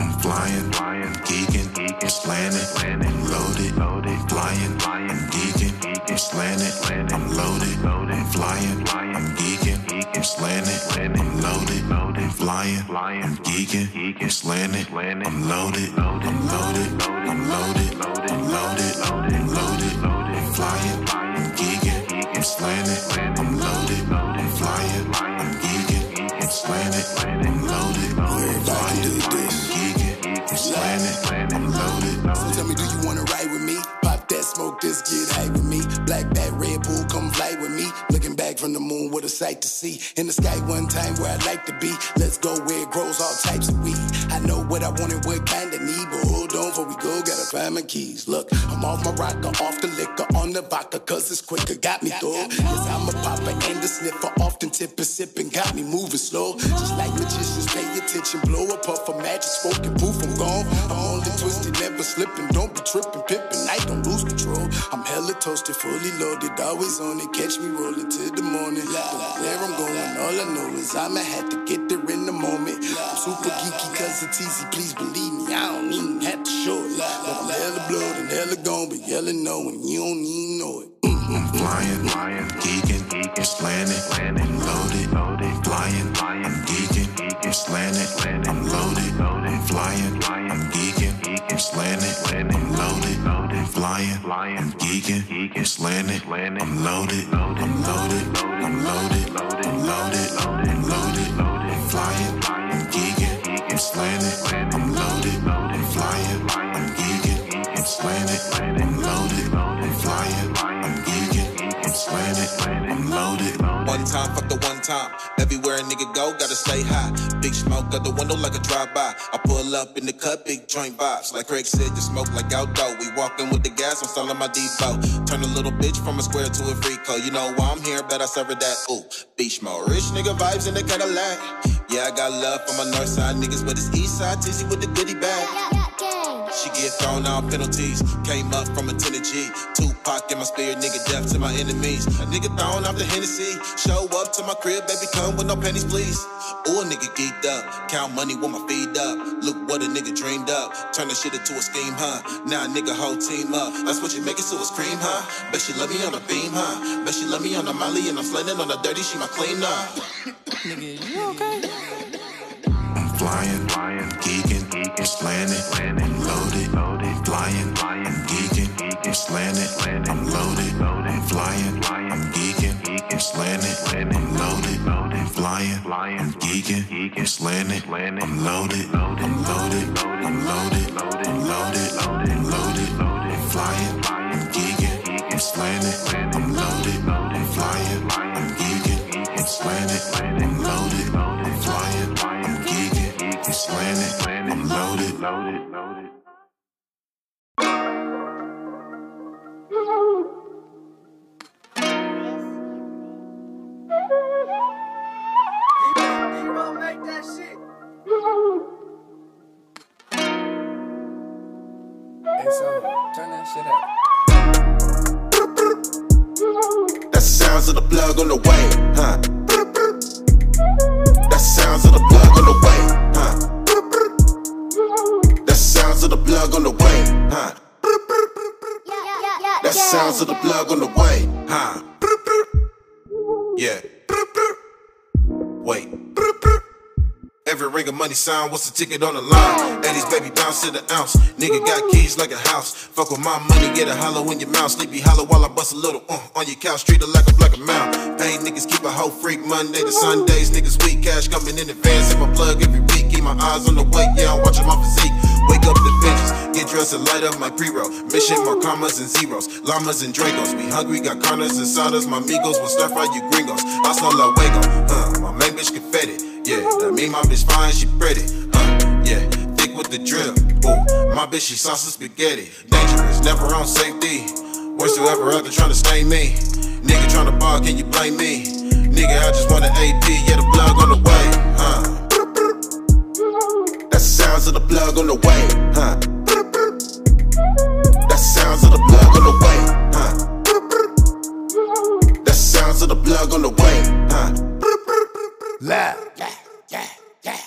I'm flying, I'm geeking, I'm slanted, I'm loaded, I'm flying, I'm geeking, I'm slanted, I'm loaded, I'm flying, I'm geeking, I'm slanted, I'm loaded, I'm flying, I'm geeking, I'm slanted, I'm loaded, I'm loaded, I'm loaded, I'm loaded, I'm loaded, I'm flying, I'm geeking, I'm slanted, I'm loaded, I'm flying, I'm geeking. I'm loaded. Everybody do this. I'm slanted. I'm loaded. So tell me, do you wanna ride with me? Pop that smoke, this get high with me. Black bat, Red Bull, come fly with me. Looking back from the moon, what a sight to see. In the sky, one time where I'd like to be. Let's go where it grows all types of weed. I know what I want and what kind of need, but hold on. gone before we go, gotta find my keys. Look, I'm off my rocker, off the liquor, on the vodka, cause it's quicker, got me though. Cause I'm a popper and a sniffer, often tipping, sipping, got me moving slow. Just like magicians, pay attention, blow a puff, a magic smoke and poof, I'm gone. I'm only twisted, never slipping, don't be tripping, pipping, I don't lose control. I'm hella toasted, fully loaded, always on it, catch me rolling till the morning. But where I'm going, all I know is I'ma have to get there in the moment. I'm super geeky, cause it's easy, please believe me, I don't even have to show it. But I'm hella blowed and hella gone, but hella know, and you don't even know it. I'm flying, geeking, I'm slanted, I'm loaded, flying, I'm geeking, I'm slanted, I'm loaded, I'm flying, I'm geeking, I'm slanted, I'm loaded, flying, I'm geeking, I'm slanted, I'm loaded, I'm loaded, I'm loaded, I'm loaded, I'm loaded, I'm flying, I'm geeking, I'm slanted, I'm loaded, I'm flying, I'm geeking, I'm slanted, I'm loaded, I'm flying. I'm loaded. One time, fuck the one time. Everywhere a nigga go, gotta stay high. Big smoke out the window like a drive-by. I pull up in the cut, big joint vibes. Like Craig said, just smoke like outdoor. We walking with the gas, I'm selling my depot. Turn a little bitch from a square to a free code. You know why I'm here, bet I severed that. Ooh, beach mode. Rich nigga vibes in the Cadillac. Yeah, I got love for my north side niggas, but it's east side Tiezy with the goodie bag. She get thrown out penalties. Came up from a 10 G. Tupac in my spirit, nigga, death to my enemies. A nigga thrown off the Hennessy. Show up to my crib, baby, come with no pennies, please. Ooh, a nigga geeked up. Count money with my feet up. Look what a nigga dreamed up. Turn that shit into a scheme, huh? Now a nigga whole team up. That's what you make it so it's cream, huh? Bet she love me on the beam, huh? Bet she love me on the molly, and I'm sliding on the dirty, she my cleaner. Nigga, you okay? I'm flying, geeking, slanted, I'm loaded, flying, I'm geeking, I'm slanted, I'm loaded, I'm flying, I'm geeking, I'm slanted, I'm loaded, I'm flying, I'm geeking, I'm slanted, I'm loaded, I'm loaded, I'm loaded, I'm loaded, I'm loaded, I'm flying, I'm geeking, I'm slanted, I'm loaded, I'm flying, I'm geeking, I'm slanted, I'm loaded, I'm flying. I'm loaded, loaded. You won't make that shit. Hey, so turn that shit up. That's the sounds of the plug on the way, huh? That's the sounds of the plug on the way. Sounds of the plug on the way, huh? That sounds of the plug on the way, huh? Yeah. Wait. Every ring of money sound, what's the ticket on the line? Eddie's baby bounce to the ounce. Nigga got keys like a house. Fuck with my money, get a hollow in your mouth. Sleepy hollow while I bust a little on your couch. Treat her like a black amount. Hey, niggas keep a hoe freak Monday to Sundays. Niggas weak cash coming in advance. Hit my plug every week. Keep my eyes on the weight, yeah, I'm watching my physique. Wake up the benches, get dressed and light up my pre-roll. Mission more commas and zeros, llamas and dragos. We hungry, got carnes and sodas. My amigos will stir fry you gringos. I smell like Wago, my main bitch confetti. Yeah, that mean my bitch fine, she pretty, yeah, thick with the drip, ooh, my bitch she sauce and spaghetti, dangerous, never on safety, worst who ever out there trying to stain me, nigga trying to ball, can you blame me, nigga I just want an AP, yeah the plug on the way, That sounds of the plug on the way, That sounds of the plug on the way, That sounds of the plug on the way,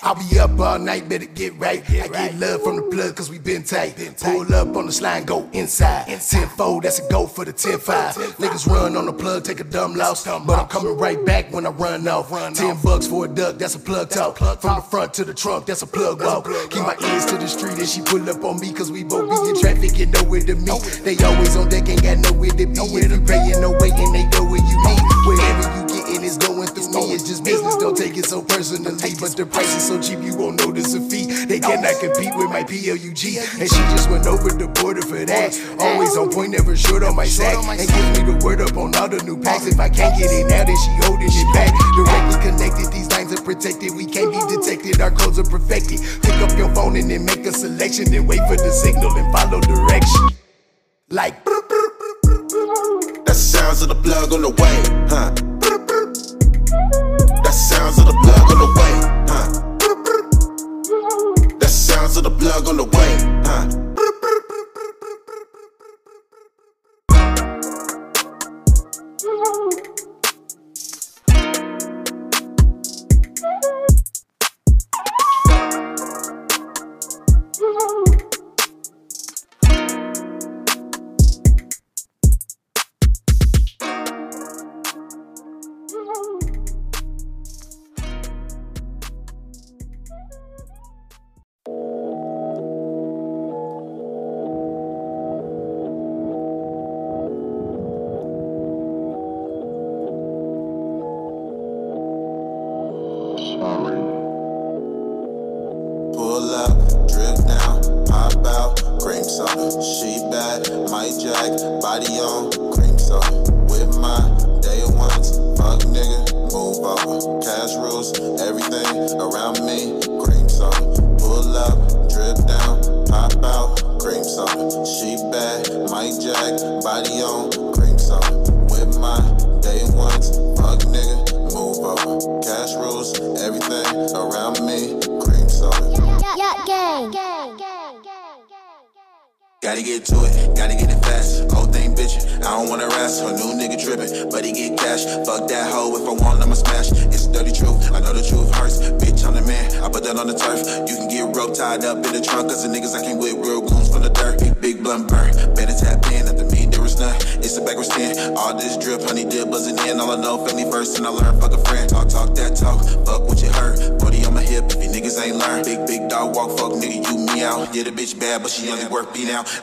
I'll be up all night, better get right. I get love from the plug, cause we been tight. Pull up on the slide, go inside. 10-4, that's a go for the 10-5. Niggas run on the plug, take a dumb loss. But I'm coming right back when I run off. $10 for a duck, that's a plug talk. From the front to the trunk, that's a plug walk. Keep my ears to the street and she pull up on me, cause we both be in traffic and nowhere to meet. They always on deck, ain't got nowhere to be. If you paying no way and they go where you need. Wherever you getting is going through though it's just business. Don't take it so personally, but the price is so cheap you won't notice a fee. They cannot compete with my PLUG, and she just went over the border for that. Always on point, never short on my sack, and give me the word up on all the new packs. If I can't get it now, then she holding it back. Directly connected, these lines are protected. We can't be detected, our codes are perfected. Pick up your phone and then make a selection, then wait for the signal and follow direction. Like that's the sounds of the plug on the way, huh? That's the sounds of the plug on the way, huh? That's the sounds of the plug on the way, huh?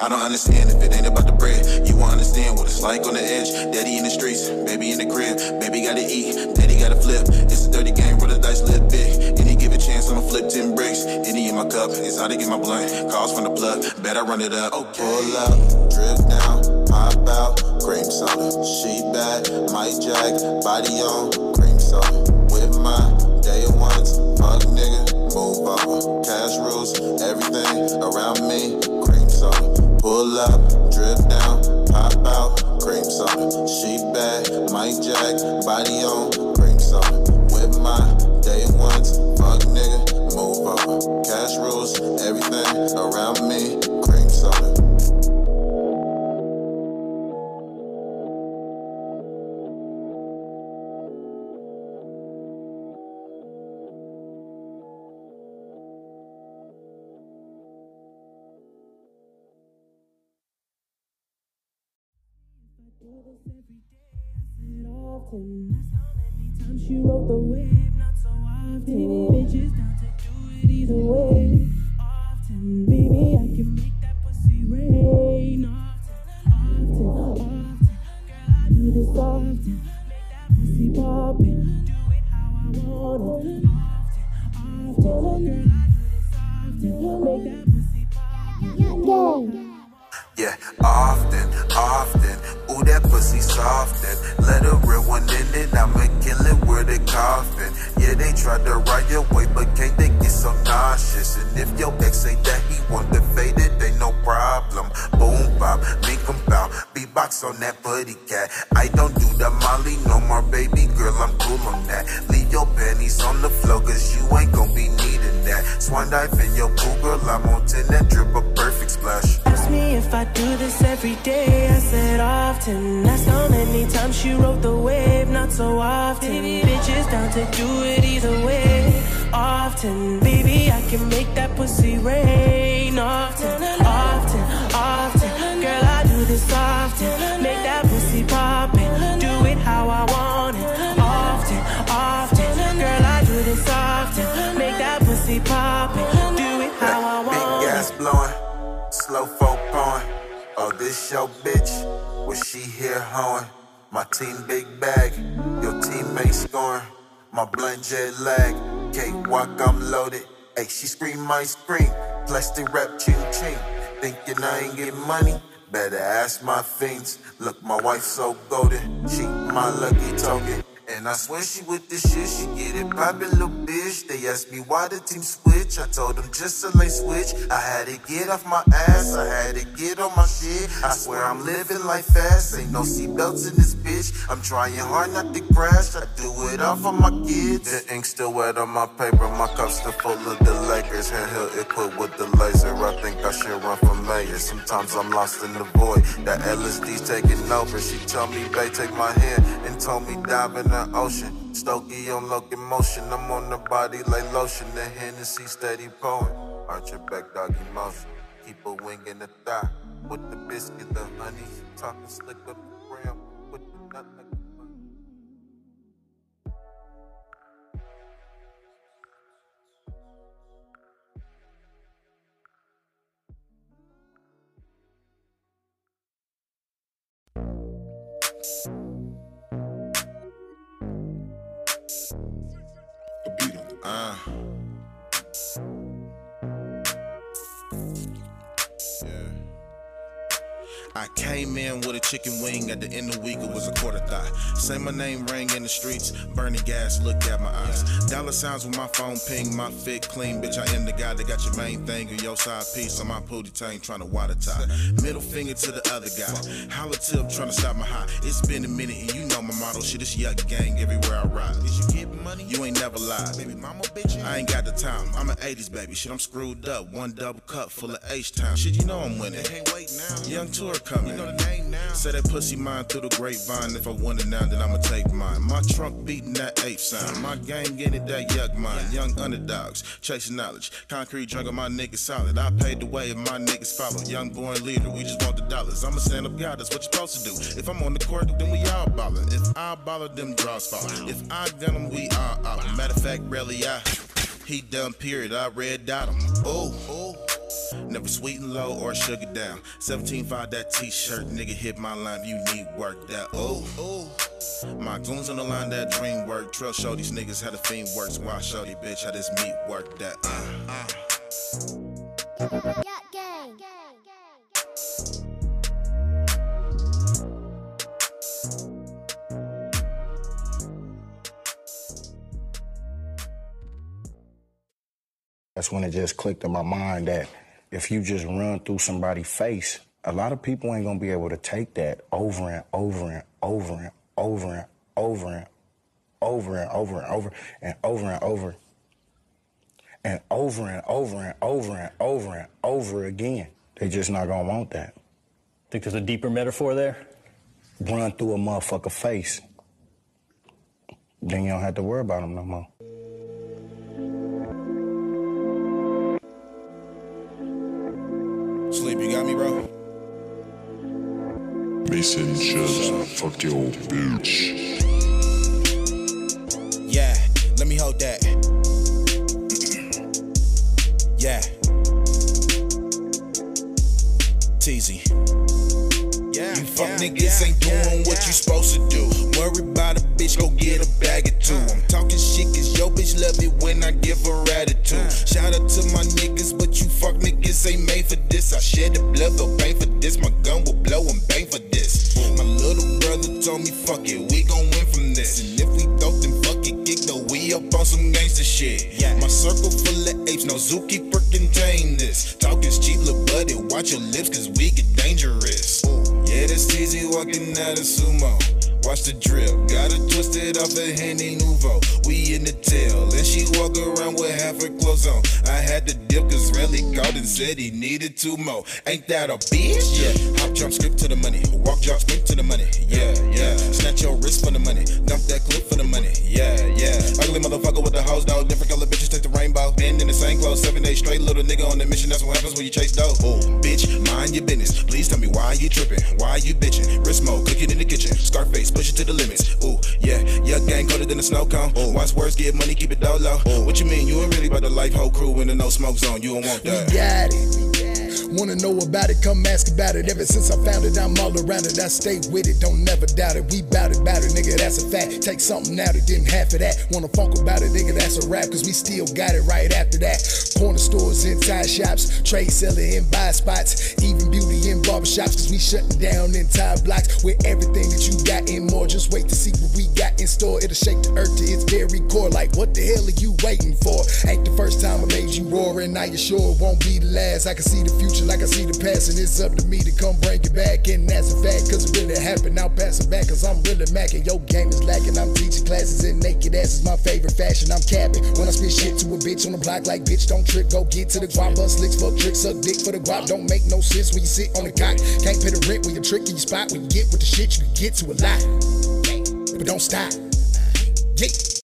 I don't understand if it ain't about the bread. You won't understand what it's like on the edge. Daddy in the streets, baby in the crib. Baby gotta eat, daddy gotta flip. It's a dirty game, roll the dice, live big. Any given chance, I'ma flip 10 bricks. Any in my cup, it's how to get my blunt. Calls from the plug, bet I run it up. Okay. Pull up, drip down, pop out, cream soda. She bad, Mike Jack, body on, cream soda. With my day ones, fuck nigga, move over. Cash rules, everything around me, cream soda. Pull up, drip down, pop out, cream soda. She bad, Mike Jack, body on, cream soda. With my day ones, fuck nigga, move over. Cash rules, everything around me, cream soda. She wrote the wave, not so often. Bitches down to do it either way. Often, baby, I can make that pussy rain. Often, often, girl, I do this often. Make that pussy poppin', do it how I want it. Often, often, girl, I do this often. Make that pussy poppin'. Yeah, often, often, ooh, that pussy soft and let a real one in it, I'ma kill it with a coffin. Yeah, they tried to ride your way, but can't they get so nauseous? And if your ex say that he want to fade it, ain't no problem. Boom, bop, make him bow, beatbox on that buddy cat. I don't do the molly no more, baby girl, I'm cool on that. Leave your panties on the floor, cause you ain't gon' be needing that. Swan dive in your pool, girl, I'm on 10, that drip a perfect splash. Ask me if I do this every day, I said often. That's how many times she wrote the wave, not so often. Baby, bitches down to do it either way. Often, baby, I can make that pussy rain. Often, often, often, girl, I do this often. Make that pussy poppin', do it how I want it. Often, often, girl, I do this often. Make that pussy poppin', do it how I want it. Big ass blowin', slow folk pawin'. Oh, this your bitch, was she here hoeing? My team big bag, your teammate scoring. My blunt jet lag, can't walk, I'm loaded. Hey, she scream my scream, plastic wrap ching ching. Thinking I ain't get money, better ask my fiends. Look, my wife so golden, she my lucky token. And I swear she with this shit, she get it poppin', little bitch. They asked me why the team switch, I told them just to lay switch. I had to get off my ass, I had to get on my shit. I swear I'm living life fast, ain't no seatbelts in this bitch. I'm trying hard not to crash, I do it all for my kids. The ink still wet on my paper, my cup still full of the Lakers. Handheld equipped with the laser, I think I should run for mayor. Sometimes I'm lost in the void, that LSD's taking over. She told me, babe, take my hand, and told me dive in the ocean. Stokey on locomotion, I'm on the body like lotion. The Hennessy steady pouring, arch your back, dog emotion. Keep a wing in the thigh, with the biscuit, the honey. Talking slick up the rim, with the nut like the bunny. I came in with a chicken wing, at the end of the week it was a quarter thigh. Say my name rang in the streets, burning gas looked at my eyes. Dollar signs with my phone ping, my fit clean, bitch I am the guy that got your main thing and your side piece on my booty tank trying to water tie. Middle finger to the other guy, holla tip trying to stop my high. It's been a minute and you know my motto, shit it's yuck gang everywhere I ride. Did you get money? You ain't never lied. Baby mama bitch, I ain't got the time, I'm an 80s baby, shit I'm screwed up. One double cup full of H-time, shit you know I'm winning. They can't wait now. Young tour coming. You know the name now. Say that pussy mine through the grapevine. If I want it now, then I'ma take mine. My trunk beating that ape sign. My gang getting that yuck mine. Yeah. Young underdogs chasing knowledge. Concrete jungle, my niggas solid. I paid the way and my niggas follow. Young born leader, we just want the dollars. I'ma stand up guy, that's what you're supposed to do. If I'm on the court, then we all ballin'. If I baller, them draws fall. If I gun them, we all out. Matter of fact, barely I. He done period. I red dot him. Ooh. Ooh. Never sweeten low or sugar down. 17.5 that t-shirt, nigga hit my line. You need work that. Oh, oh. My goons on the line that dream work. Trail show these niggas how the fiend works. Why show these bitch how this meat work that. That's when it just clicked in my mind that if you just run through somebody's face, a lot of people ain't gonna be able to take that over and over and over and over and over and over and over and over and over and over and over and over and over and over and over again. They just not gonna want that. Think there's a deeper metaphor there? Run through a motherfucker face. Then you don't have to worry about them no more. Sleep, you got me, bro? Mason just fucked your bitch. Yeah, let me hold that. Yeah. Tiezy. Yeah, you fuck niggas ain't doing what you supposed to do. Worry about a bitch, go get a bag or two. I'm talking shit cause yo bitch love it when I give her attitude. Shout out to my niggas, but you fuck niggas ain't made for this. I shed the blood, they'll bang for this. My gun will blow and bang for this. My little brother told me fuck it, we gon' win from this. And if we throw them fuck it, kick the we up on some gangsta shit. My circle full of apes, no zookeeper contain this. Talk is cheap, little buddy, watch your lips cause we get dangerous. Yeah, that's Tiezy walking out of sumo. Watch the drip, got it twisted off a Henny Nouveau. We in the tail, and she walk around with half her clothes on. I had to dip, cause Rally called and said he needed two more. Ain't that a bitch? Yeah, hop, jump, skip to the money. Walk, jump, skip to the money. Yeah, yeah. Snatch your wrist for the money. Dump that clip for the money. Yeah, yeah. Ugly motherfucker with the hose, dog. Different color bitches take the rainbow. Bend in the same clothes, 7 days straight. Little nigga on the mission, that's what happens when you chase dough. Oh, bitch, mind your business. Please tell me why you tripping, why you bitching. Wrist mode, cooking in the kitchen. Scarface, push it to the limits. Ooh, yeah, your gang colder than a snow cone. Watch words, get money, keep it dolo. What you mean? You ain't really about the life, whole crew in the no smoke zone. You don't want that. We got it. Wanna know about it, come ask about it. Ever since I found it, I'm all around it. I stay with it, don't never doubt it. We bout it, nigga, that's a fact. Take something out, it didn't half of that. Wanna funk about it, nigga, that's a rap. Cause we still got it right after that. Corner stores, inside shops, trade seller and buy spots, even beauty and barbershops. Cause we shutting down entire blocks with everything that you got and more. Just wait to see what we got in store. It'll shake the earth to its very core. Like, what the hell are you waiting for? Ain't the first time I made you roar, and I assure it won't be the last. I can see the future like I see the past, and it's up to me to come bring it back. And that's a fact, cause it really happened. I'll pass it back, cause I'm really macking. Your game is lacking. I'm teaching classes, and naked ass is my favorite fashion. I'm capping when I spit shit to a bitch on the block. Like, bitch, don't trip, go get to the guap. Bust licks, fuck tricks, suck dick for the guap. Don't make no sense when you sit on the cock. Can't pay the rent when you're tricky spot. When you get with the shit, you can get to a lot, but don't stop. Yeah.